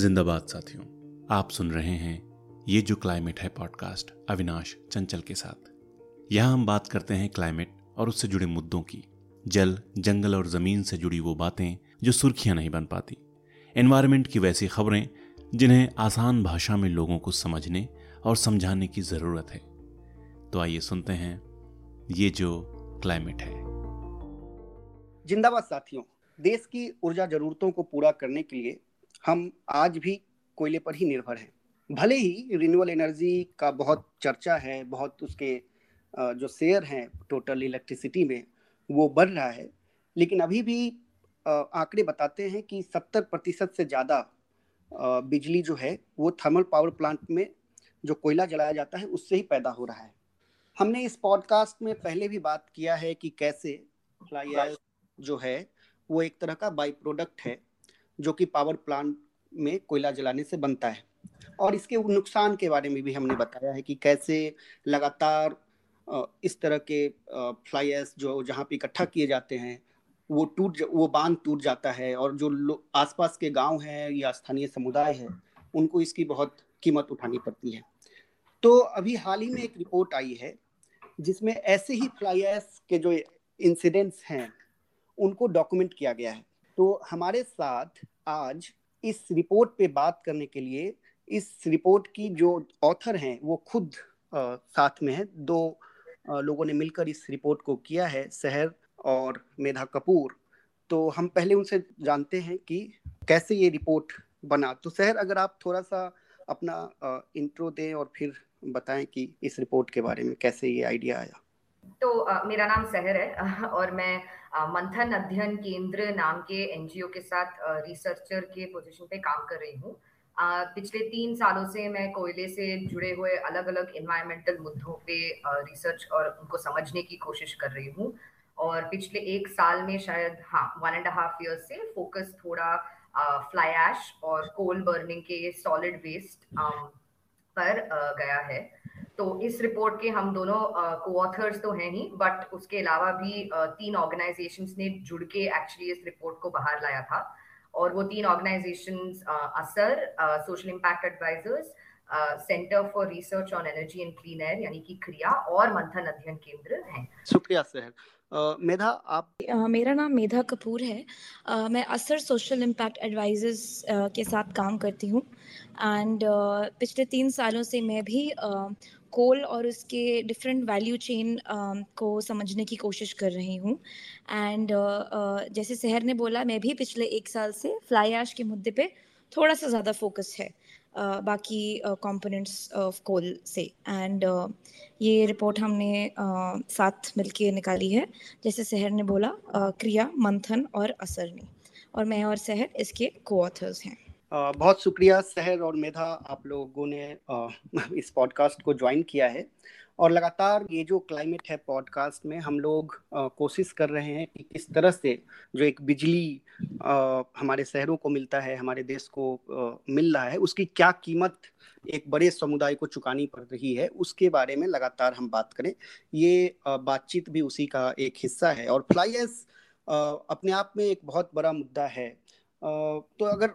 जिंदाबाद साथियों, आप सुन रहे हैं ये जो क्लाइमेट है पॉडकास्ट अविनाश चंचल के साथ। यहाँ हम बात करते हैं क्लाइमेट और उससे जुड़े मुद्दों की, जल, जंगल और ज़मीन से जुड़ी वो बातें जो सुर्खियाँ नहीं बन पाती, एनवायरनमेंट की वैसी खबरें जिन्हें आसान भाषा में लोगों को समझने और समझाने की ज़रूरत है। तो आइए सुनते हैं ये जो क्लाइमेट है। जिंदाबाद साथियों, देश की ऊर्जा ज़रूरतों को पूरा करने के लिए हम आज भी कोयले पर ही निर्भर हैं। भले ही रिन्यूएबल एनर्जी का बहुत चर्चा है, बहुत उसके जो शेयर हैं टोटल इलेक्ट्रिसिटी में वो बढ़ रहा है, लेकिन अभी भी आंकड़े बताते हैं कि 70% से ज़्यादा बिजली जो है वो थर्मल पावर प्लांट में जो कोयला जलाया जाता है उससे ही पैदा हो रहा है। हमने इस पॉडकास्ट में पहले भी बात किया है कि कैसे फ्लाई आयल जो है वो एक तरह का बाई प्रोडक्ट है जो कि पावर प्लांट में कोयला जलाने से बनता है, और इसके नुकसान के बारे में भी हमने बताया है कि कैसे लगातार इस तरह के फ्लाई ऐश जो जहाँ पे इकट्ठा किए जाते हैं वो बांध टूट जाता है, और जो आसपास के गांव हैं या स्थानीय समुदाय है उनको इसकी बहुत कीमत उठानी पड़ती है। तो अभी हाल ही में एक रिपोर्ट आई है जिसमें ऐसे ही फ्लाई ऐश के जो इंसिडेंट्स हैं उनको डॉक्यूमेंट किया गया है। तो हमारे साथ आज इस रिपोर्ट पे बात करने के लिए इस रिपोर्ट की जो ऑथर हैं वो खुद साथ में हैं। दो लोगों ने मिलकर इस रिपोर्ट को किया है, सहर और मेधा कपूर। तो हम पहले उनसे जानते हैं कि कैसे ये रिपोर्ट बना। तो सहर, अगर आप थोड़ा सा अपना इंट्रो दें और फिर बताएं कि इस रिपोर्ट के बारे में कैसे ये आइडिया आया। तो मेरा नाम सहर है और मैं मंथन अध्ययन केंद्र नाम के एनजीओ के साथ रिसर्चर के पोजीशन पे काम कर रही हूँ। पिछले 3 सालों से मैं कोयले से जुड़े हुए अलग अलग एनवायरमेंटल मुद्दों पे रिसर्च और उनको समझने की कोशिश कर रही हूँ, और पिछले 1 साल में शायद 1.5 ईयर से फोकस थोड़ा फ्लाई ऐश और कोल बर्निंग के सॉलिड वेस्ट पर गया है। तो इस रिपोर्ट के हम दोनों कोऑथर्स तो हैं ही, बट उसके अलावा भी 3 ऑर्गेनाइजेशंस ने जुड़ के एक्चुअली इस रिपोर्ट को बाहर लाया था, और वो 3 organisations Asar, social impact advisers, centre for research on energy and clean air यानी कि क्रिया, और मंथन अध्ययन केंद्र हैं। शुक्रिया सहर। मेधा, आप? मेरा नाम मेधा कपूर है। मैं असर सोशल इम्पैक्ट एडवाइजर्स के साथ काम करती हूँ, एंड पिछले 3 सालों से मैं भी कोल और उसके डिफरेंट वैल्यू चेन को समझने की कोशिश कर रही हूँ। एंड जैसे सहर ने बोला, मैं भी पिछले 1 साल से फ्लाई ऐश के मुद्दे पे थोड़ा सा ज़्यादा फोकस है बाकी कंपोनेंट्स ऑफ कोल से। एंड ये रिपोर्ट हमने साथ मिलके निकाली है, जैसे सहर ने बोला, क्रिया, मंथन और असर ने, और मैं और सहर इसके कोऑथर्स हैं। बहुत शुक्रिया सहर और मेधा, आप लोगों ने इस पॉडकास्ट को ज्वाइन किया है, और लगातार ये जो क्लाइमेट है पॉडकास्ट में हम लोग कोशिश कर रहे हैं कि किस तरह से जो एक बिजली हमारे शहरों को मिलता है, हमारे देश को मिल रहा है, उसकी क्या कीमत एक बड़े समुदाय को चुकानी पड़ रही है, उसके बारे में लगातार हम बात करें। ये बातचीत भी उसी का एक हिस्सा है, और फ्लाई ऐश अपने आप में एक बहुत बड़ा मुद्दा है। तो अगर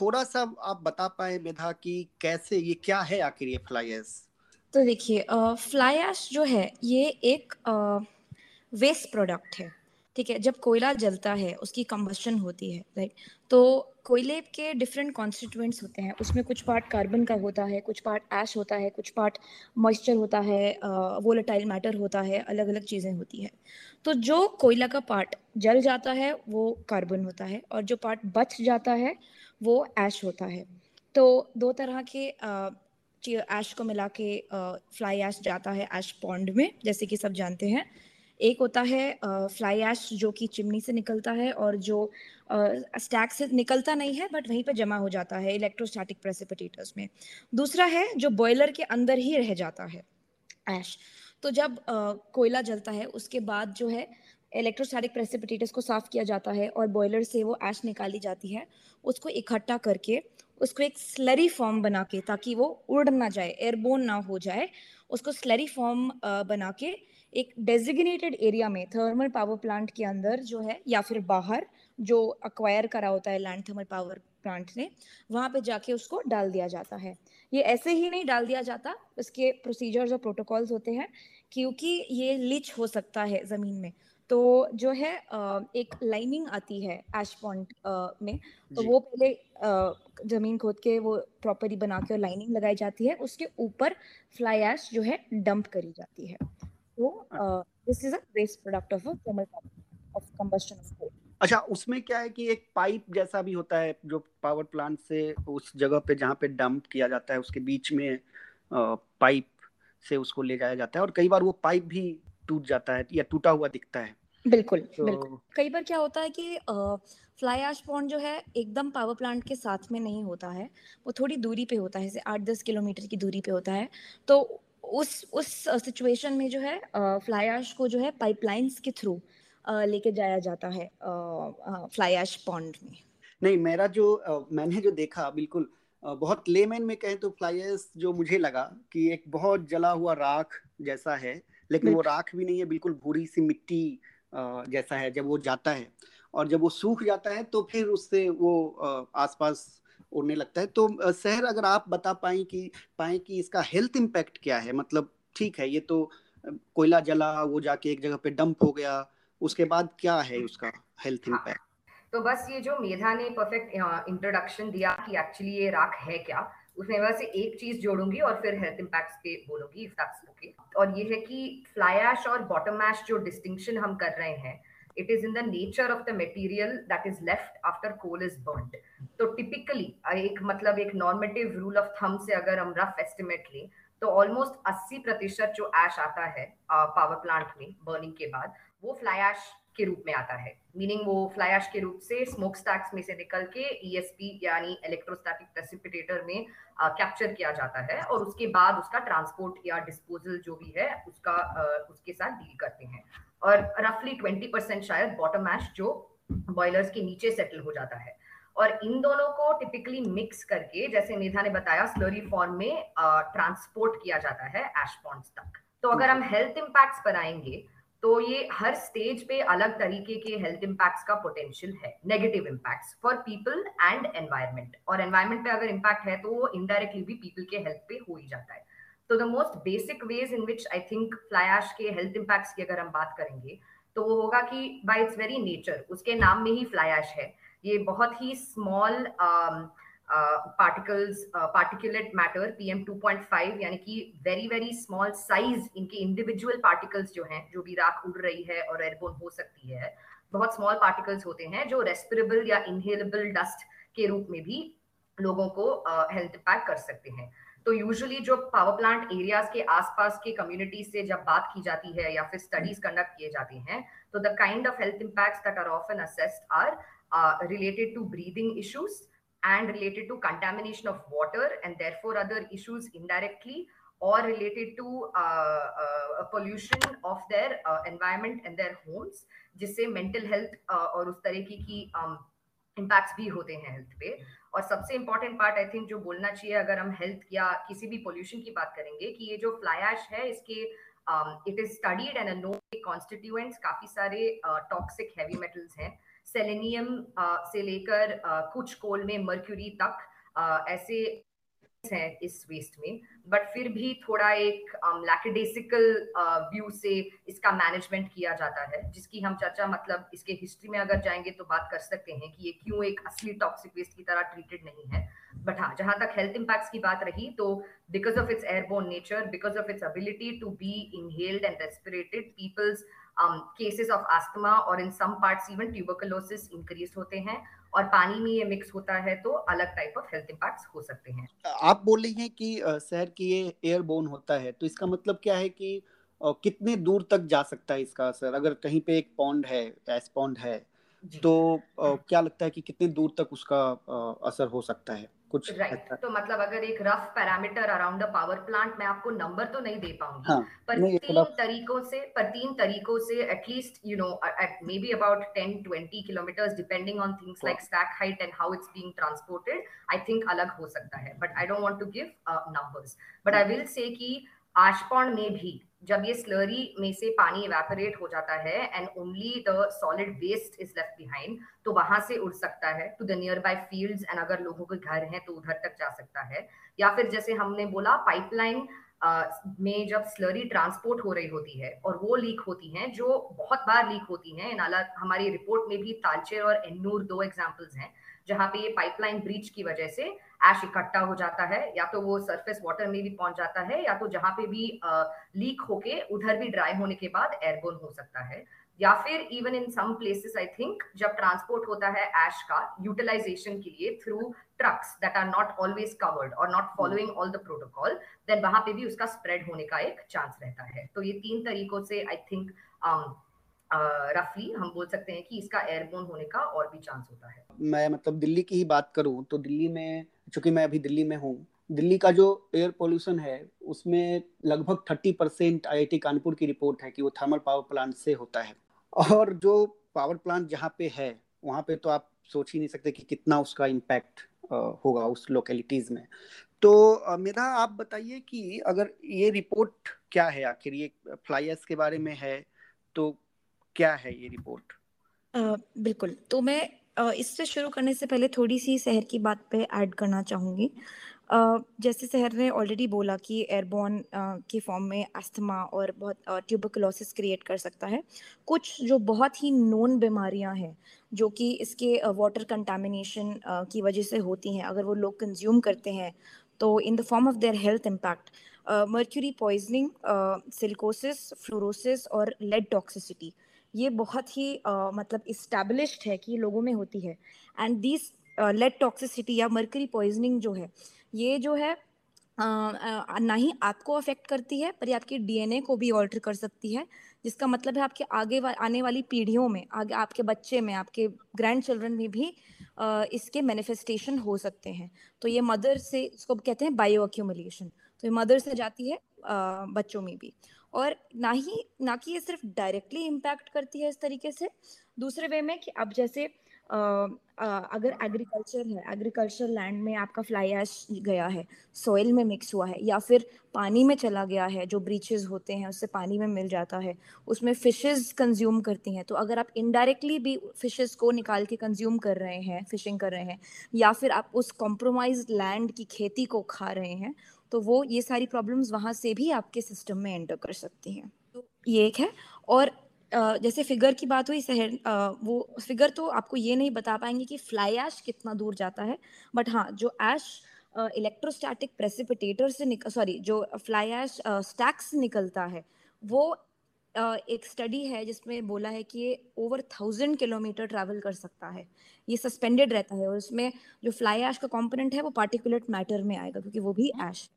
थोड़ा सा आप बता पाए मेधा कि कैसे, ये क्या है आखिर ये फ्लाई ऐश? तो देखिए, फ्लाई ऐश जो है ये एक वेस्ट प्रोडक्ट है, ठीक है। जब कोयला जलता है उसकी कंबस्शन होती है, राइट। तो कोयले के डिफरेंट कॉन्स्टिट्यूएंट्स होते हैं, उसमें कुछ पार्ट कार्बन का होता है, कुछ पार्ट ऐश होता है, कुछ पार्ट मॉइस्चर होता है, वोलेटाइल मैटर होता है, अलग अलग चीज़ें होती है। तो जो कोयला का पार्ट जल जाता है वो कार्बन होता है, और जो पार्ट बच जाता है वो ऐश होता है। तो 2 तरह के ऐश को मिला के फ्लाई ऐश जाता है ऐश पॉन्ड में, जैसे कि सब जानते हैं। एक होता है फ्लाई ऐश जो कि चिमनी से निकलता है, और जो स्टैक से निकलता नहीं है बट वहीं पे जमा हो जाता है इलेक्ट्रोस्टैटिक प्रेसिपिटेटर्स में। दूसरा है जो बॉयलर के अंदर ही रह जाता है ऐश। तो जब कोयला जलता है उसके बाद जो है इलेक्ट्रोस्टैटिक प्रेसिपिटेटर्स को साफ किया जाता है, और बॉयलर से वो ऐश निकाली जाती है, उसको इकट्ठा करके उसको एक स्लरी फॉर्म बना के, ताकि वो उड़ ना जाए, एयरबोर्न ना हो जाए, उसको स्लरी फॉर्म बना के एक डेजिग्नेटेड एरिया में थर्मल पावर प्लांट के अंदर जो है या फिर बाहर जो अक्वायर करा होता है लैंड थर्मल पावर प्लांट ने, वहाँ पे जाके उसको डाल दिया जाता है। ये ऐसे ही नहीं डाल दिया जाता, इसके प्रोसीजर्स और प्रोटोकॉल्स होते हैं, क्योंकि ये लीच हो सकता है ज़मीन में। तो जो है एक लाइनिंग आती है एश पॉन्ड में, तो वो पहले जमीन खोद के वो प्रॉपर्ली बना के और लाइनिंग लगाई जाती है, उसके ऊपर फ्लाई ऐश जो है डंप करी जाती है। तो this is a waste product of thermal power of combustion of coal. अच्छा, उसमें क्या है कि एक पाइप जैसा भी होता है जो पावर प्लांट से उस जगह पे जहाँ पे डंप किया जाता है उसके बीच में पाइप से उसको ले जाया जाता है, और कई बार वो पाइप भी टूट जाता है या टूटा हुआ दिखता है। बिल्कुल। कई बार क्या होता है कि फ्लाई ऐश पॉन्ड जो है एकदम पावर प्लांट के साथ में नहीं होता है, वो थोड़ी दूरी पे होता है, जैसे 8-10 किलोमीटर की दूरी पे होता है। तो उस सिचुएशन में जो है फ्लाई ऐश को जो है पाइपलाइंस के थ्रू लेके जाया जाता है फ्लाई ऐश पॉन्ड में। नहीं, मेरा जो मैंने जो देखा, बिल्कुल बहुत लेमैन में कहें तो फ्लाई ऐश जो मुझे लगा कि एक बहुत जला हुआ राख जैसा है, लेकिन वो राख भी नहीं है, बिल्कुल भूरी सी मिट्टी जैसा है। जब वो जाता है और जब वो सूख जाता है तो फिर उससे वो आसपास उड़ने लगता है। तो सहर, अगर आप बता पाएं कि इसका हेल्थ इम्पैक्ट क्या है। मतलब ठीक है, ये तो कोयला जला, वो जाके एक जगह पे डंप हो गया, उसके बाद क्या है उसका हेल्थ इम्पैक्ट। तो बस ये जो मेधा ने परफेक्ट इंट्रोडक्शन दिया कि एक्चुअली ये राख है क्या, उसमें बस एक चीज जोड़ूंगी और फिर हेल्थ इम्पैक्ट्स पे बोलूंगी, इफ दैट्स ओके। और ये है कि फ्लाई ऐश और बॉटम ऐश जो डिस्टिंक्शन हम कर रहे हैं, it is in the nature of the material that is left after coal is burned. तो टिपिकली एक नॉर्मेटिव रूल ऑफ थंब से अगर हम रफ एस्टिमेट लें तो ऑलमोस्ट 80% जो ऐश आता है पावर प्लांट में बर्निंग के बाद, वो फ्लाई ऐश के रूप में आता है। मीनिंग वो फ्लाई ऐश के रूप से स्मोक स्टैक्स में से निकल के ESP यानी इलेक्ट्रोस्टैटिक प्रेसिपिटेटर में कैप्चर किया जाता है, और उसके बाद उसका ट्रांसपोर्ट या डिस्पोजल जो भी है उसका उसके साथ डील करते हैं। और रफली 20% शायद बॉटम ऐश जो बॉयलर्स के नीचे सेटल हो जाता है, और इन दोनों को टिपिकली मिक्स करके, जैसे मेधा ने बताया, स्लरी फॉर्म में ट्रांसपोर्ट किया जाता है ऐश पॉन्ड्स तक। तो अगर हम हेल्थ इम्पैक्ट्स बनाएंगे तो ये हर स्टेज पे अलग तरीके के हेल्थ इम्पैक्ट्स का पोटेंशियल है, negative impacts for people and environment. और एनवायरनमेंट पे अगर इम्पैक्ट है तो वो इनडायरेक्टली भी पीपल के हेल्थ पे हो ही जाता है। तो the most basic ways in which I think fly ash के हेल्थ इम्पैक्ट्स की अगर हम बात करेंगे तो वो होगा कि बाय इट्स वेरी नेचर, उसके नाम में ही फ्लाई ऐश है, ये बहुत ही small particles, particulate matter PM 2.5, यानी कि वेरी वेरी स्मॉल साइज इनके इंडिविजुअल पार्टिकल्स जो हैं, जो भी राख उड़ रही है और एयरबोर्न हो सकती है, बहुत स्मॉल पार्टिकल्स होते हैं जो रेस्पिरेबल या इनहेलेबल डस्ट के रूप में भी लोगों को हेल्थ इम्पैक्ट कर सकते हैं। तो यूजुअली जो पावर प्लांट एरियाज के आसपास के कम्युनिटी से जब बात की जाती है या फिर स्टडीज कंडक्ट किए जाते हैं, तो the kind of health impacts that are often assessed are related to breathing issues and related to contamination of water and therefore other issues indirectly, or related to pollution of their environment and their homes, जिससे mental health और उस तरीके की impacts भी होते हैं health पे। और सबसे important part I think जो बोलना चाहिए अगर हम health या किसी भी pollution की बात करेंगे, कि ये जो फ्लाई ऐश है इसके it is studied and a known constituents काफी सारे toxic heavy metals हैं, सेलेनियम से लेकर कुछ कोल में मर्क्यूरी तक ऐसे हैं इस वेस्ट में। बट फिर भी थोड़ा एक लैकिडेसिकल व्यू से इसका मैनेजमेंट किया जाता है, जिसकी हम चर्चा मतलब इसके हिस्ट्री में अगर जाएंगे तो बात कर सकते हैं कि ये क्यों एक असली टॉक्सिक वेस्ट की तरह ट्रीटेड नहीं है। बट हाँ, जहाँ तक हेल्थ इम्पैक्ट्स की बात रही, तो because of its airborne nature, because of its ability to be inhaled and respirated, peoples cases of asthma और in some parts even tuberculosis increase होते हैं, और पानी में ये मिक्स होता है तो अलग टाइप ऑफ हेल्थ इम्पैक्ट्स हो सकते हैं। आप बोल रही हैं कि सहर की ये एयरबोर्न होता है, तो इसका मतलब क्या है कि कितने दूर तक जा सकता है इसका असर? अगर कहीं पे एक पॉन्ड है, ऐश पॉन्ड है, तो क्या लगता है कि कितने दूर तक उसका असर हो सकता है? Right. तो मतलब अगर एक rough parameter around the power plant, मैं आपको नंबर तो नहीं दे पाऊंगी, हाँ, पर तीन तरीकों से at least may B about 10-20 kilometre depending on things like stack height and how it's being transported, I think अलग हो सकता है। But I don't want to give numbers, but I will say कि आशपॉन्ड में भी जब ये स्लरी में से पानी इवेपोरेट हो जाता है and only the solid waste is left behind, तो वहां से उड़ सकता है to the nearby fields and अगर लोगों के घर हैं तो उधर तक जा सकता है। या फिर जैसे हमने बोला पाइपलाइन में जब स्लरी ट्रांसपोर्ट हो रही होती है और वो लीक होती हैं, जो बहुत बार लीक होती हैं, हमारी रिपोर्ट में भी तालचेर और एन्नोर दो एग्जाम्पल्स हैं जहाँ पे ये पाइपलाइन ब्रीच की वजह से ऐश इकट्ठा हो जाता है, या तो वो सरफेस वाटर में भी पहुंच जाता है या तो जहाँ पे भी लीक होके उधर भी ड्राई होने के बाद एयरबोर्न हो सकता है। या फिर even in some places I think जब ट्रांसपोर्ट होता है ऐश का यूटिलाइजेशन के लिए through trucks that are not always covered और not following all the protocol, then वहां पे भी उसका स्प्रेड होने का एक चांस रहता है। तो ये तीन तरीकों से आई थिंक रफली हम बोल सकते हैं कि इसका एयरबोर्न होने का और भी चांस होता है। मैं मतलब दिल्ली की ही बात करूं तो दिल्ली में, चूंकि मैं अभी दिल्ली में हूं, दिल्ली का जो एयर पोल्यूशन है उसमें लगभग 30% IIT कानपुर की रिपोर्ट है कि वो थर्मल पावर प्लांट से होता है। और जो पावर प्लांट जहाँ पे है वहाँ पे तो आप सोच ही नहीं सकते कि कितना उसका इम्पैक्ट होगा उस लोकेलिटीज में। तो मेधा आप बताइए कि अगर ये रिपोर्ट क्या है, आखिर ये फ्लाई ऐश के बारे में है तो क्या है ये रिपोर्ट? बिल्कुल, तो मैं इससे शुरू करने से पहले थोड़ी सी शहर की बात पे ऐड करना चाहूँगी। जैसे शहर ने ऑलरेडी बोला कि एयरबोर्न की फॉर्म में अस्थमा और बहुत ट्यूबरकुलोसिस क्रिएट कर सकता है। कुछ जो बहुत ही नोन बीमारियां हैं जो कि इसके वाटर कंटामिनेशन की वजह से होती हैं अगर वो लोग कंज्यूम करते हैं तो in the form of their health impact, mercury poisoning, silicosis, fluorosis और लेड टॉक्सिसिटी, ये बहुत ही मतलब इस्टेब्लिश्ड है कि लोगों में होती है। एंड दिस लेड टॉक्सिसिटी या मर्करी पॉइजनिंग जो है ये जो है ना ही आपको अफेक्ट करती है पर ये आपके DNA को भी ऑल्टर कर सकती है, जिसका मतलब है आपके आगे आने वाली पीढ़ियों में, आगे आपके बच्चे में, आपके ग्रैंड चिल्ड्रन में भी इसके मैनिफेस्टेशन हो सकते हैं। तो ये मदर से, इसको कहते हैं बायो एक्यूमुलेशन, तो ये मदर से जाती है बच्चों में भी। और ना कि ये सिर्फ डायरेक्टली इम्पैक्ट करती है इस तरीके से, दूसरे वे में कि अब जैसे अगर एग्रीकल्चर है, एग्रीकल्चर लैंड में आपका फ्लाई ऐश गया है, सॉइल में मिक्स हुआ है या फिर पानी में चला गया है, जो ब्रीचेस होते हैं उससे पानी में मिल जाता है, उसमें फिशेस कंज्यूम करती हैं, तो अगर आप इनडायरेक्टली भी फिशेस को निकाल के कंज्यूम कर रहे हैं, फिशिंग कर रहे हैं, या फिर आप उस कॉम्प्रोमाइज लैंड की खेती को खा रहे हैं, तो वो ये सारी प्रॉब्लम्स वहाँ से भी आपके सिस्टम में एंटर कर सकती हैं। तो ये एक है। और जैसे फिगर की बात हुई शहर, वो फिगर तो आपको ये नहीं बता पाएंगे कि फ्लाई ऐश कितना दूर जाता है, बट हाँ जो ऐश इलेक्ट्रोस्टैटिक प्रेसिपिटेटर से जो फ्लाई ऐश स्टैक से निकलता है वो एक स्टडी है जिसमें बोला है कि ये ओवर 1000 किलोमीटर ट्रैवल कर सकता है, ये सस्पेंडेड रहता है और उसमें जो फ्लाई ऐश का कॉम्पोनेंट है वो पार्टिकुलेट मैटर में आएगा क्योंकि वो भी ऐश।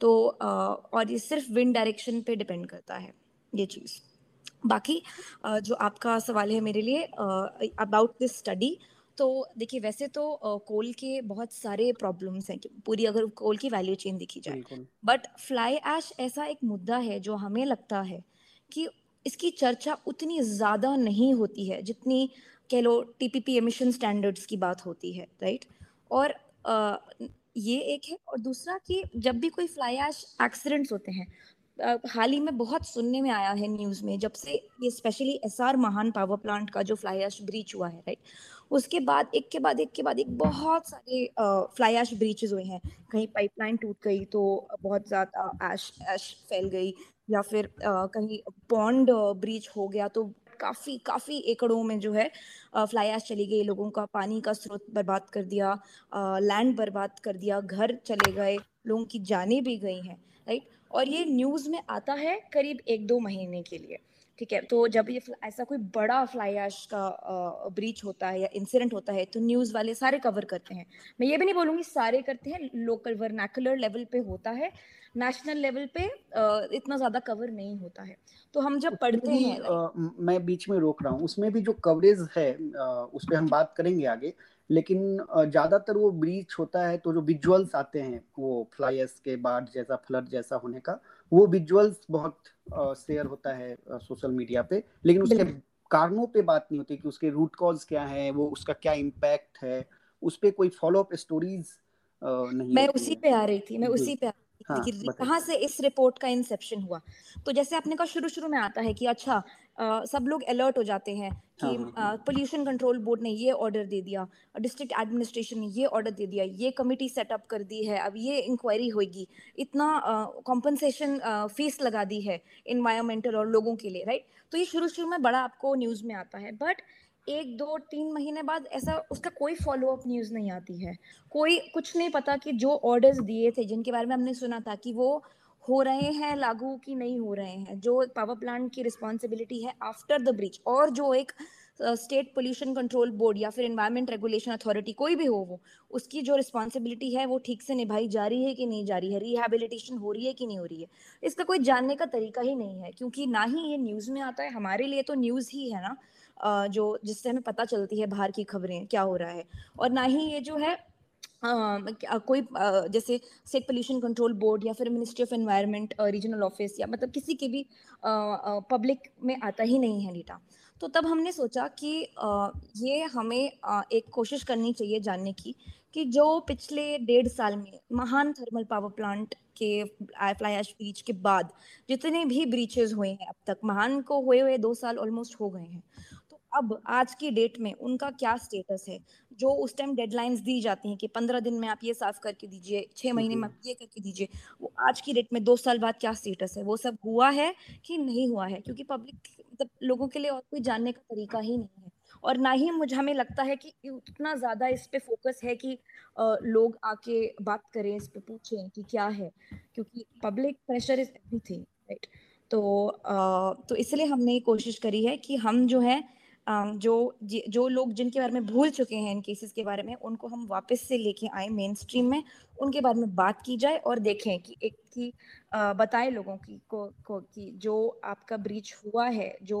तो और ये सिर्फ विंड डायरेक्शन पे डिपेंड करता है ये चीज़। बाकी जो आपका सवाल है मेरे लिए अबाउट दिस स्टडी, तो देखिए वैसे तो कोल के बहुत सारे प्रॉब्लम्स हैं कि पूरी अगर कोल की वैल्यू चेन देखी जाए, बट फ्लाई ऐश ऐसा एक मुद्दा है जो हमें लगता है कि इसकी चर्चा उतनी ज़्यादा नहीं होती है जितनी कह लो TPP एमिशन स्टैंडर्ड्स की बात होती है, राइट। और ये एक है। और दूसरा कि जब भी कोई फ्लाई ऐश एक्सीडेंट्स होते हैं, हाल ही में बहुत सुनने में आया है न्यूज़ में जब से ये स्पेशली एस्सार महान पावर प्लांट का जो फ्लाई ऐश ब्रीच हुआ है, राइट, उसके बाद एक के बाद एक बहुत सारे फ्लाई ऐश ब्रीचेस हुए हैं। कहीं पाइपलाइन टूट गई तो बहुत ज़्यादा ऐश फैल गई, या फिर कहीं पॉन्ड ब्रीच हो गया तो काफ़ी एकड़ों में जो है फ्लाई ऐश चली गई, लोगों का पानी का स्रोत बर्बाद कर दिया, लैंड बर्बाद कर दिया, घर चले गए, लोगों की जानें भी गई हैं, राइट। और ये न्यूज़ में आता है करीब 1-2 महीने के लिए, ठीक है। तो जब ये ऐसा कोई बड़ा फ्लाई ऐश का ब्रीच होता है या इंसिडेंट होता है तो न्यूज़ वाले सारे कवर करते हैं। मैं ये भी नहीं बोलूँगी सारे करते हैं, लोकल वर्नाकुलर लेवल पे होता है, नेशनल लेवल पे इतना ज़्यादा कवर नहीं होता है। तो हम जब पढ़ते हैं, मैं बीच में रोक रहा हूँ, उसमें भी जो कवरेज है उस पर हम बात करेंगे आगे, लेकिन ज़्यादातर वो ब्रीच होता है तो जो विजुअल्स आते हैं वो फ्लाई ऐश के बाद जैसा फ्लड जैसा होने का वो विजुअल्स बहुत शेयर होता है सोशल मीडिया पे, लेकिन उसके कारणों पे बात नहीं होती कि उसके रूट कॉज क्या है, वो उसका क्या इम्पैक्ट है, उस पर कोई फॉलोअप स्टोरीज नहीं। मैं उसी पे आ रही थी कहाँ से इस रिपोर्ट का इंसेप्शन हुआ? तो जैसे आपने कहा शुरू में आता है कि अच्छा सब लोग अलर्ट हो जाते हैं कि पोल्यूशन कंट्रोल बोर्ड ने ये ऑर्डर दे दिया, डिस्ट्रिक्ट एडमिनिस्ट्रेशन ने ये ऑर्डर दे दिया, ये कमेटी सेटअप कर दी है, अब ये इंक्वायरी होगी, इतना कॉम्पनसेशन फीस लगा दी है इन्वायरमेंटल और लोगों के लिए, राइट? तो ये शुरू में बड़ा आपको न्यूज़ में आता है, बट 1-2-3 महीने बाद ऐसा उसका कोई फॉलोअप न्यूज़ नहीं आती है, कोई कुछ नहीं पता कि जो ऑर्डर्स दिए थे जिनके बारे में हमने सुना था कि वो हो रहे हैं लागू कि नहीं हो रहे हैं, जो पावर प्लांट की रिस्पॉन्सिबिलिटी है आफ्टर द ब्रीच, और जो एक स्टेट पोल्यूशन कंट्रोल बोर्ड या फिर एनवायरमेंट रेगुलेशन अथॉरिटी कोई भी हो, वो उसकी जो रिस्पॉन्सिबिलिटी है वो ठीक से निभाई जा रही है कि नहीं जा रही है, रिहैबिलिटेशन हो रही है कि नहीं हो रही है, इसका कोई जानने का तरीका ही नहीं है, क्योंकि ना ही ये न्यूज़ में आता है। हमारे लिए तो न्यूज़ ही है ना जो जिससे हमें पता चलती है बाहर की खबरें क्या हो रहा है, और ना ही ये जो है कोई जैसे स्टेट पोल्यूशन कंट्रोल बोर्ड या फिर ministry of environment regional office या मतलब किसी के भी पब्लिक में आता ही नहीं है डेटा। तो तब हमने सोचा कि ये हमें एक कोशिश करनी चाहिए जानने की कि जो पिछले 1.5 साल में महान थर्मल पावर प्लांट के फ्लाई ऐश ब्रीच के बाद जितने भी ब्रीचेज हुए हैं अब तक, महान को हुए हुए 2 साल ऑलमोस्ट हो गए हैं, अब आज की डेट में उनका क्या स्टेटस है? जो उस टाइम डेडलाइंस दी जाती हैं कि 15 दिन में आप ये साफ करके दीजिए, 6 महीने में आप ये करके दीजिए, वो आज की डेट में 2 साल बाद क्या स्टेटस है? वो सब हुआ है कि नहीं हुआ है? क्योंकि पब्लिक मतलब लोगों के लिए और कोई जानने का तरीका ही नहीं है, और ना ही मुझे हमें लगता है कि उतना ज़्यादा इस पे फोकस है कि लोग आके बात करें, इस पे पूछें कि क्या है, क्योंकि public pressure is everything, right? तो इसलिए हमने कोशिश करी है कि हम जो है जो लोग जिनके बारे में भूल चुके हैं इन केसेस के बारे में, उनको हम वापस से लेके आए मेन स्ट्रीम में, उनके बारे में बात की जाए और देखें कि एक की बताए लोगों की को कि जो आपका ब्रीच हुआ है, जो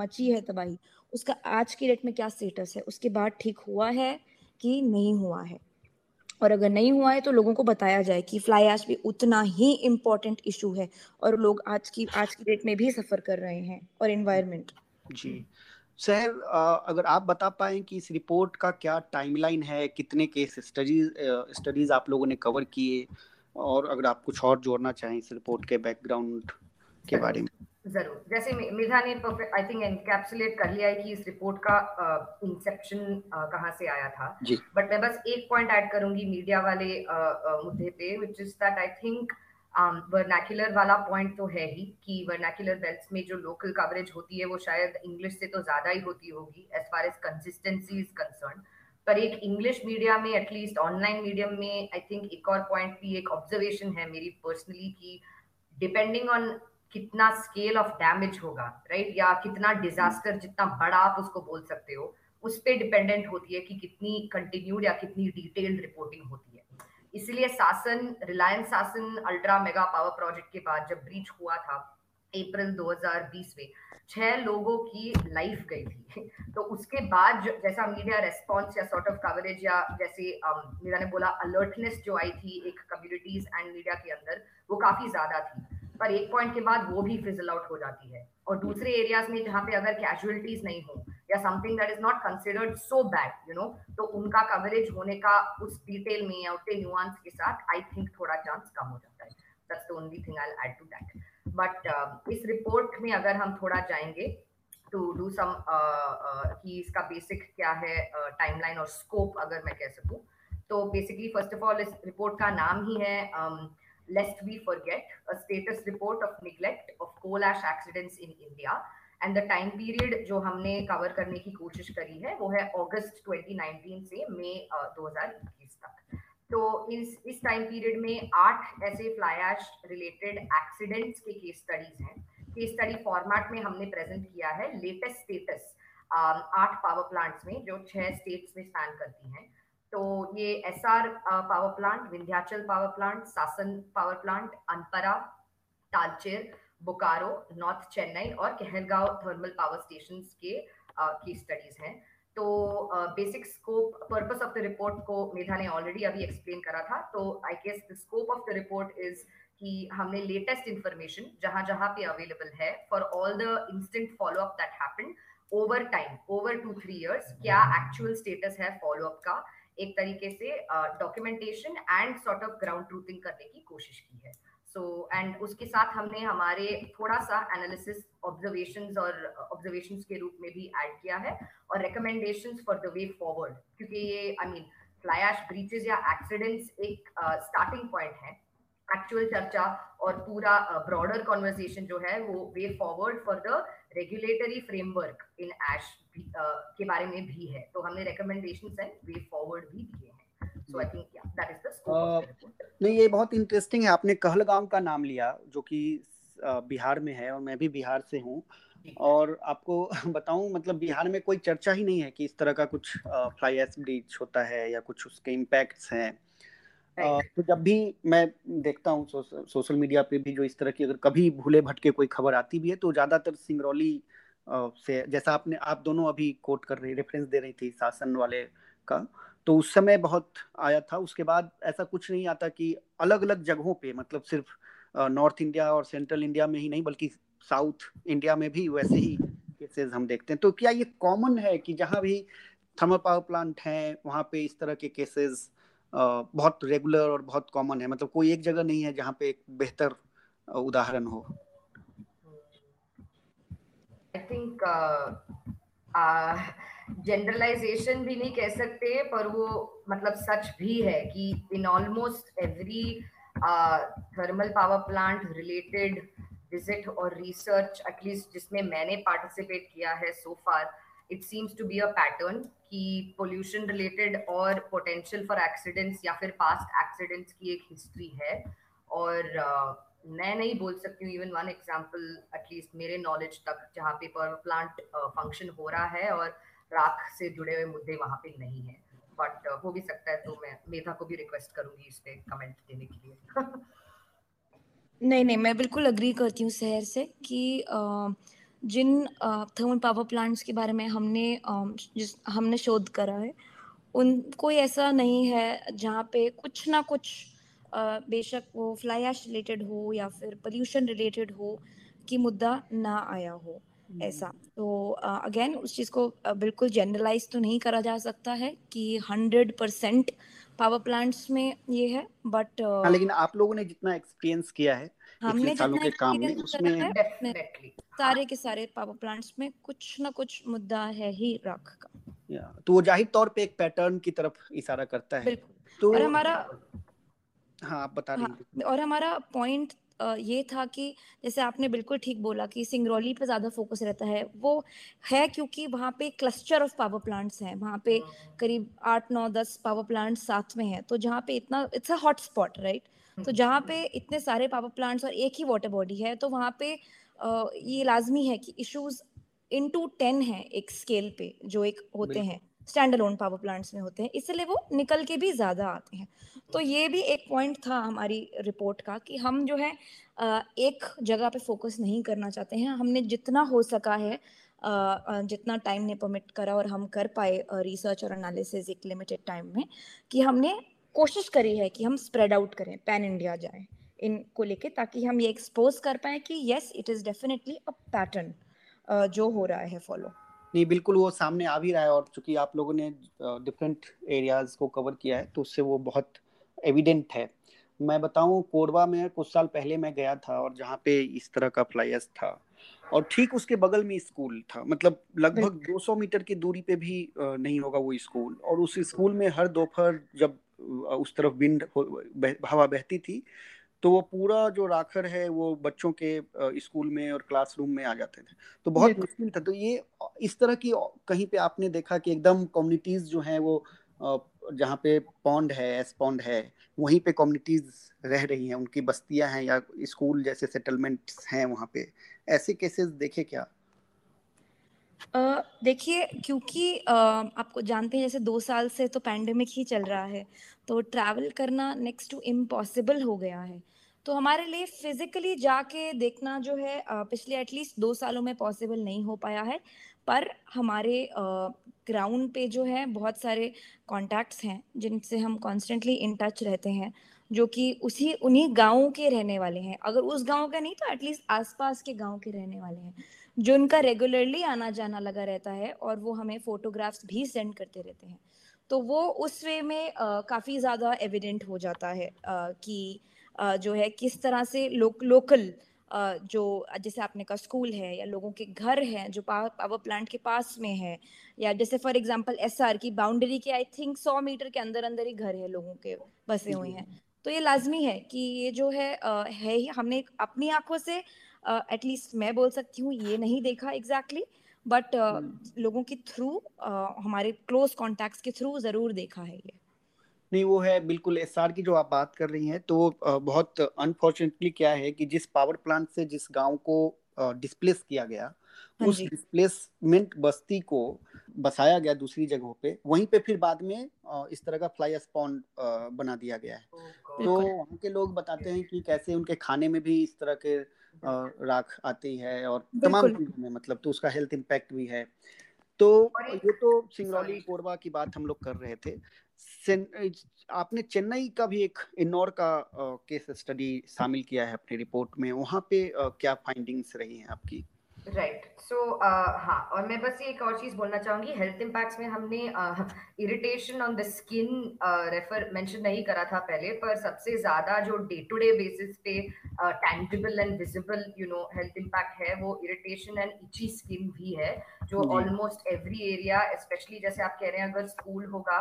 मची है तबाही, उसका आज की डेट में क्या स्टेटस है, उसके बाद ठीक हुआ है कि नहीं हुआ है, और अगर नहीं हुआ है तो लोगों को बताया जाए कि फ्लाई ऐश भी उतना ही इम्पोर्टेंट इशू है और लोग आज की डेट में भी सफ़र कर रहे हैं और एनवायरमेंट। जी सहर, अगर आप बता पाएं कि इस रिपोर्ट का क्या टाइमलाइन है, कितने केस स्टडीज आप लोगों ने कवर किए, और अगर आप कुछ और जोड़ना चाहें इस रिपोर्ट के बैकग्राउंड के बारे में। जरूर, जैसे मेधा ने आई थिंक एनकैप्सुलेट कर लिया है कि इस रिपोर्ट का इंसेप्शन कहाँ से आया था, बट मैं बस एक पॉइंट ऐड करूंगी मीडिया वाले मुद्दे पे, which is that I think vernacular वाला पॉइंट तो है ही कि वर्नाक्यूलर बेल्ट्स में जो लोकल कवरेज होती है वो शायद इंग्लिश से तो ज्यादा ही होती होगी as far as consistency is concern, पर एक इंग्लिश मीडिया में एटलीस्ट ऑनलाइन मीडियम में आई थिंक एक और पॉइंट भी, एक ऑब्जर्वेशन है मेरी पर्सनली कि डिपेंडिंग ऑन कितना स्केल ऑफ डैमेज होगा, राइट, या कितना डिजास्टर, जितना बड़ा आप उसको बोल सकते हो, उस पर डिपेंडेंट होती है कि कितनी कंटिन्यूड या कितनी डिटेल्ड रिपोर्टिंग होती है। इसलिए सासन, रिलायंस सासन अल्ट्रा मेगा पावर प्रोजेक्ट के बाद जब ब्रीच हुआ था अप्रैल 2020 में 6 लोगों की लाइफ गई थी, तो उसके बाद जैसा मीडिया रेस्पॉन्स या सॉर्ट ऑफ कवरेज या जैसे मीडिया ने बोला अलर्टनेस जो आई थी एक कम्युनिटीज एंड मीडिया के अंदर वो काफी ज्यादा थी, पर एक पॉइंट के बाद वो भी फिजल आउट हो जाती है, और दूसरे एरियाज में जहाँ पे अगर कैजुअलिटीज नहीं हो या something that is not considered so bad, you know, तो उनका कवरेज होने का उस डिटेल में या उतने न्यूआंस के साथ आई थिंक थोड़ा चांस कम हो जाता है। That's the only thing I will add to that. But इस रिपोर्ट में अगर हम थोड़ा जाएंगे टू डू सम कि इसका बेसिक क्या है, टाइमलाइन और स्कोप अगर मैं कह सकूँ, तो बेसिकली फर्स्ट ऑफ ऑल इस रिपोर्ट का नाम ही है Lest We Forget, a status report of neglect of coal ash accidents in India, and the time period जो हमने cover करने की कोशिश करी है वो है अगस्त 2019 से मई 2021 तक। तो इस time period में 8 ऐसे fly ash related accidents के case studies हैं। Case study format में हमने present किया है latest status 8 power plants में जो 6 states में span करती हैं। तो ये Essar power plant, Vindhyachal power plant, Sasan power plant, Anpara, Talcher, Bokaro, north Chennai और कहलगांव थर्मल पावर स्टेशन के स्टडीज हैं। तो basic scope, purpose of the report को मेधा ने ऑलरेडी अभी एक्सप्लेन करा था, तो I guess the scope of the report is कि हमने लेटेस्ट इंफॉर्मेशन जहाँ जहाँ पे अवेलेबल है for all the instant follow up that happened over time, over 2-3 years, क्या एक्चुअल स्टेटस है फॉलो अप का, एक तरीके से documentation and sort of ground truthing करने की कोशिश की है। सो एंड उसके साथ हमने हमारे थोड़ा सा एनालिसिस ऑब्जर्वेशंस के रूप में भी ऐड किया है और recommendations for the way forward, क्योंकि ये I mean fly ash breaches या एक्सीडेंट्स एक स्टार्टिंग पॉइंट है। एक्चुअल चर्चा और पूरा ब्रॉडर कॉन्वर्सेशन जो है वो way forward for the regulatory framework in ash के बारे में भी है। तो हमने रिकमेंडेशंस एंड वे फॉरवर्ड भी दिए हैं। So I think, yeah, that is the scope of the नहीं, ये बहुत इंटरेस्टिंग है। आपने कहलगांव का नाम लिया जो कि बिहार में है और मैं भी बिहार से हूँ, और आपको बताऊं मतलब बिहार में कोई चर्चा ही नहीं है कि इस तरह का कुछ फ्लाई ऐश ब्रीच होता है या कुछ उसके इम्पैक्ट्स हैं। तो जब भी मैं देखता हूँ सोशल मीडिया पे भी जो इस तरह की अगर कभी भूले भटके कोई खबर आती भी है तो ज़्यादातर सिंगरौली से, जैसा आपने आप दोनों अभी कोट कर रही रेफरेंस दे रही थी सासन वाले का, तो उस समय बहुत आया था। उसके बाद ऐसा कुछ नहीं आता कि अलग अलग जगहों पे, मतलब सिर्फ नॉर्थ इंडिया और सेंट्रल इंडिया में ही नहीं बल्कि साउथ इंडिया में भी वैसे ही केसेस हम देखते हैं। तो क्या ये कॉमन है कि जहाँ भी थर्मल पावर प्लांट हैं वहाँ पे इस तरह के केसेस बहुत रेगुलर और बहुत कॉमन है? मतलब कोई एक जगह नहीं है जहाँ पे एक बेहतर उदाहरण हो? आई थिंक जनरलाइजेशन भी नहीं कह सकते, पर वो मतलब सच भी है कि in almost every thermal power plant related visit और रिसर्च, एटलीस्ट जिसमें मैंने पार्टिसिपेट किया है so far, it seems to be a pattern कि पोल्यूशन रिलेटेड और पोटेंशियल फॉर एक्सीडेंट्स या फिर पास्ट एक्सीडेंट्स की एक हिस्ट्री है। और मैं नहीं बोल सकती हूँ इवन वन एग्जाम्पल एटलीस्ट मेरे नॉलेज तक जहाँ पे पावर प्लांट फंक्शन हो रहा है और राख से जुड़े हुए मुद्दे वहाँ पे नहीं है, बट हो भी सकता है। तो मैं मेधा को भी रिक्वेस्ट करूंगी इस पे कमेंट देने के लिए। नहीं, मैं बिल्कुल अग्री करती हूँ सहर से कि जिन थर्मल पावर प्लांट्स के बारे में हमने शोध करा है उन कोई ऐसा नहीं है जहाँ पे कुछ ना कुछ बेशक वो फ्लाई ऐश रिलेटेड हो या फिर पोल्यूशन रिलेटेड हो कि मुद्दा ना आया हो ऐसा। तो अगेन उस चीज़ को बिल्कुल जनरलाइज तो नहीं करा जा सकता है कि 100% पावर प्लांट्स में ये है, बट लेकिन आप लोगों ने जितना एक्सपीरियंस किया है हमने सालों के काम में उसमें सारे के सारे पावर प्लांट्स में कुछ ना कुछ मुद्दा है ही राख का। तो वो जाहिर तौर पे एक पैटर्न की तरफ इशारा करता है। तो हमारा पॉइंट ये था कि जैसे आपने बिल्कुल ठीक बोला कि सिंगरौली पे ज़्यादा फोकस रहता है, वो है क्योंकि वहाँ पे क्लस्टर ऑफ पावर प्लांट्स हैं, वहाँ पे करीब 8, 9, 10 पावर प्लांट्स साथ में हैं, तो जहाँ पे इतना it's a hot spot right. तो जहाँ पे इतने सारे पावर प्लांट्स और एक ही वाटर बॉडी है तो वहाँ पे ये लाजमी है कि इशूज 10 है एक स्केल पे जो एक होते हैं स्टैंड अलोन पावर प्लांट्स में होते हैं, इसलिए वो निकल के भी ज़्यादा आते हैं। तो ये भी एक पॉइंट था हमारी रिपोर्ट का कि हम जो है एक जगह पे फोकस नहीं करना चाहते हैं। हमने जितना हो सका है, जितना टाइम ने परमिट करा और हम कर पाए रिसर्च और एनालिसिस एक लिमिटेड टाइम में, कि हमने कोशिश करी है कि हम स्प्रेड आउट करें, पैन इंडिया जाएँ इनको लेके, ताकि हम ये एक्सपोज कर पाएँ कि yes it is definitely a pattern जो हो रहा है फॉलो। नहीं, बिल्कुल वो सामने आ भी रहा है, और चूंकि आप लोगों ने डिफरेंट एरियाज को कवर किया है तो उससे वो बहुत एविडेंट है। मैं बताऊं, कोरबा में कुछ साल पहले मैं गया था और जहाँ पे इस तरह का फ्लाई ऐश था और ठीक उसके बगल में स्कूल था, मतलब लगभग 200 मीटर की दूरी पे भी नहीं होगा वो स्कूल, और उस स्कूल में हर दोपहर जब उस तरफ हवा बहती थी तो वो पूरा जो राखर है वो बच्चों के स्कूल में और क्लासरूम में आ जाते थे, तो बहुत मुश्किल था। तो ये इस तरह की कहीं पे आपने देखा कि एकदम कम्युनिटीज जो हैं वो जहाँ पे पॉन्ड है, एस पॉन्ड है, वहीं पे कम्युनिटीज रह रही हैं, उनकी बस्तियां हैं या स्कूल जैसे सेटलमेंट्स हैं वहाँ पे, ऐसे केसेस देखे क्या? देखिए, क्योंकि आपको जानते हैं जैसे 2 साल से तो पैंडेमिक ही चल रहा है, तो ट्रैवल करना नेक्स्ट टू इम्पॉसिबल हो गया है। तो हमारे लिए फिजिकली जाके देखना जो है पिछले एटलीस्ट 2 सालों में पॉसिबल नहीं हो पाया है, पर हमारे ग्राउंड पे जो है बहुत सारे कॉन्टैक्ट्स हैं जिनसे हम कॉन्स्टेंटली इन टच रहते हैं, जो कि उन्हीं गाँव के रहने वाले हैं, अगर उस गाँव का नहीं तो एटलीस्ट आसपास के गाँव के रहने वाले हैं, जो उनका रेगुलरली आना जाना लगा रहता है और वो हमें फोटोग्राफ्स भी सेंड करते रहते हैं। तो वो उस वे में काफ़ी ज़्यादा एविडेंट हो जाता है कि जो है किस तरह से लोकल जो जैसे आपने कहा स्कूल है या लोगों के घर हैं जो पावर प्लांट के पास में है, या जैसे फॉर एग्जांपल एस्सार की बाउंड्री के आई थिंक 100 मीटर के अंदर अंदर ही घर है लोगों के बसे हुए हैं। तो ये लाजमी है कि ये जो है ही हमने अपनी आंखों से एटलीस्ट मैं बोल सकती हूँ ये नहीं देखा एग्जैक्टली बट लोगों के थ्रू हमारे क्लोज कॉन्टैक्ट्स के थ्रू जरूर देखा है ये। नहीं वो है बिल्कुल एसआर की जो आप बात कर रही हैं, तो बहुत अनफॉर्चुनेटली क्या है कि जिस पावर प्लांट से जिस गांव को डिस्प्लेस किया गया उस डिस्प्लेसमेंट बस्ती को बसाया गया दूसरी जगहों पे, वहीं पे फिर बाद में इस तरह का फ्लाई स्पॉन बना दिया गया है। तो वहाँ के लोग बताते हैं कि कैसे उनके खाने में भी इस तरह के राख आती है और तमाम चीजों में, मतलब तो उसका हेल्थ इम्पैक्ट भी है। तो ये तो सिंगरौली कोरबा की बात हम लोग कर रहे थे। आपने चेन्नई का भी एक एन्नोर का केस स्टडी शामिल किया है अपनी रिपोर्ट में, वहाँ पे क्या फाइंडिंग्स रही हैं आपकी? राइट, सो हाँ, और मैं बस एक और चीज़ बोलना चाहूँगी, हेल्थ इम्पैक्ट्स में हमने irritation on the skin refer mention नहीं करा था पहले, पर सबसे ज़्यादा जो डे टू डे बेसिस पे tangible and visible you know health impact है वो इरिटेशन एंड इची स्किन भी है, जो ऑलमोस्ट एवरी एरिया स्पेशली जैसे आप कह रहे हैं अगर स्कूल होगा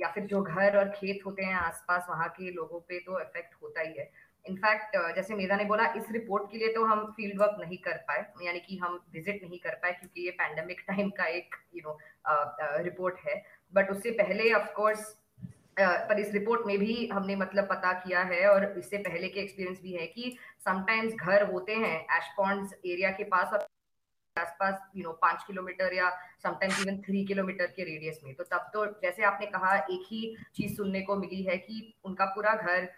या फिर जो घर और खेत होते हैं आसपास वहाँ के लोगों पे तो इफेक्ट होता ही है। इनफैक्ट जैसे मेधा ने बोला इस रिपोर्ट के लिए तो हम फील्ड वर्क नहीं कर पाए, यानी कि हम विजिट नहीं कर पाए क्योंकि ये पैंडेमिक टाइम का एक यू नो रिपोर्ट है, बट उससे पहले ऑफ कोर्स पर इस रिपोर्ट में भी हमने मतलब पता किया है और इससे पहले के एक्सपीरियंस भी है कि समटाइम्स घर होते हैं एश पॉन्ड्स एरिया के पास और आसपास यू नो 5 किलोमीटर या समटाइम्स इवन 3 किलोमीटर के रेडियस में, तो तब तो जैसे आपने कहा एक ही चीज सुनने को मिली है कि उनका पूरा घर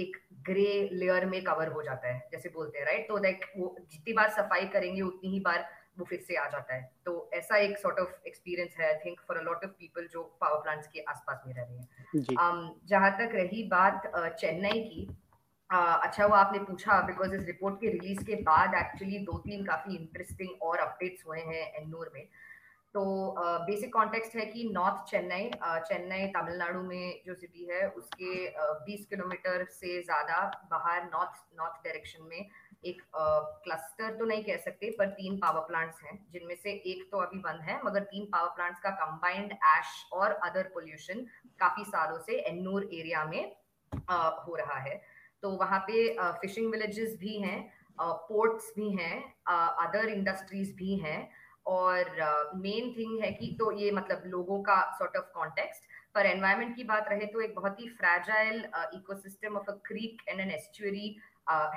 एक ग्रे लेयर में कवर हो जाता है जैसे बोलते हैं, राइट। तो लाइक वो जितनी बार सफाई करेंगे उतनी ही बार वो फिर से आ जाता है। तो ऐसा एक सॉर्ट ऑफ एक्सपीरियंस है I think for a lot of people जो पावर प्लांट्स के आसपास में रह रहे हैं। जहाँ तक रही बात चेन्नई की, अच्छा वो आपने पूछा बिकॉज इस रिपोर्ट के रिलीज के बाद एक्चुअली 2-3 काफी इंटरेस्टिंग और अपडेट्स हुए हैं एन्नोर में। तो बेसिक कॉन्टेक्स्ट है कि नॉर्थ चेन्नई, चेन्नई तमिलनाडु में जो सिटी है उसके 20 किलोमीटर से ज़्यादा बाहर नॉर्थ डायरेक्शन में एक क्लस्टर तो नहीं कह सकते पर 3 पावर प्लांट्स हैं, जिनमें से एक तो अभी बंद है, मगर 3 पावर प्लांट्स का कंबाइंड ऐश और अदर पोल्यूशन काफ़ी सालों से एन्नोर एरिया में हो रहा है। तो वहाँ पे फिशिंग विलेजेस भी हैं, पोर्ट्स भी हैं, अदर इंडस्ट्रीज भी हैं, और मेन थिंग है कि तो ये मतलब लोगों का सॉर्ट ऑफ कॉन्टेक्स्ट। पर एनवायरनमेंट की बात रहे तो एक बहुत ही fragile ecosystem of a creek and an estuary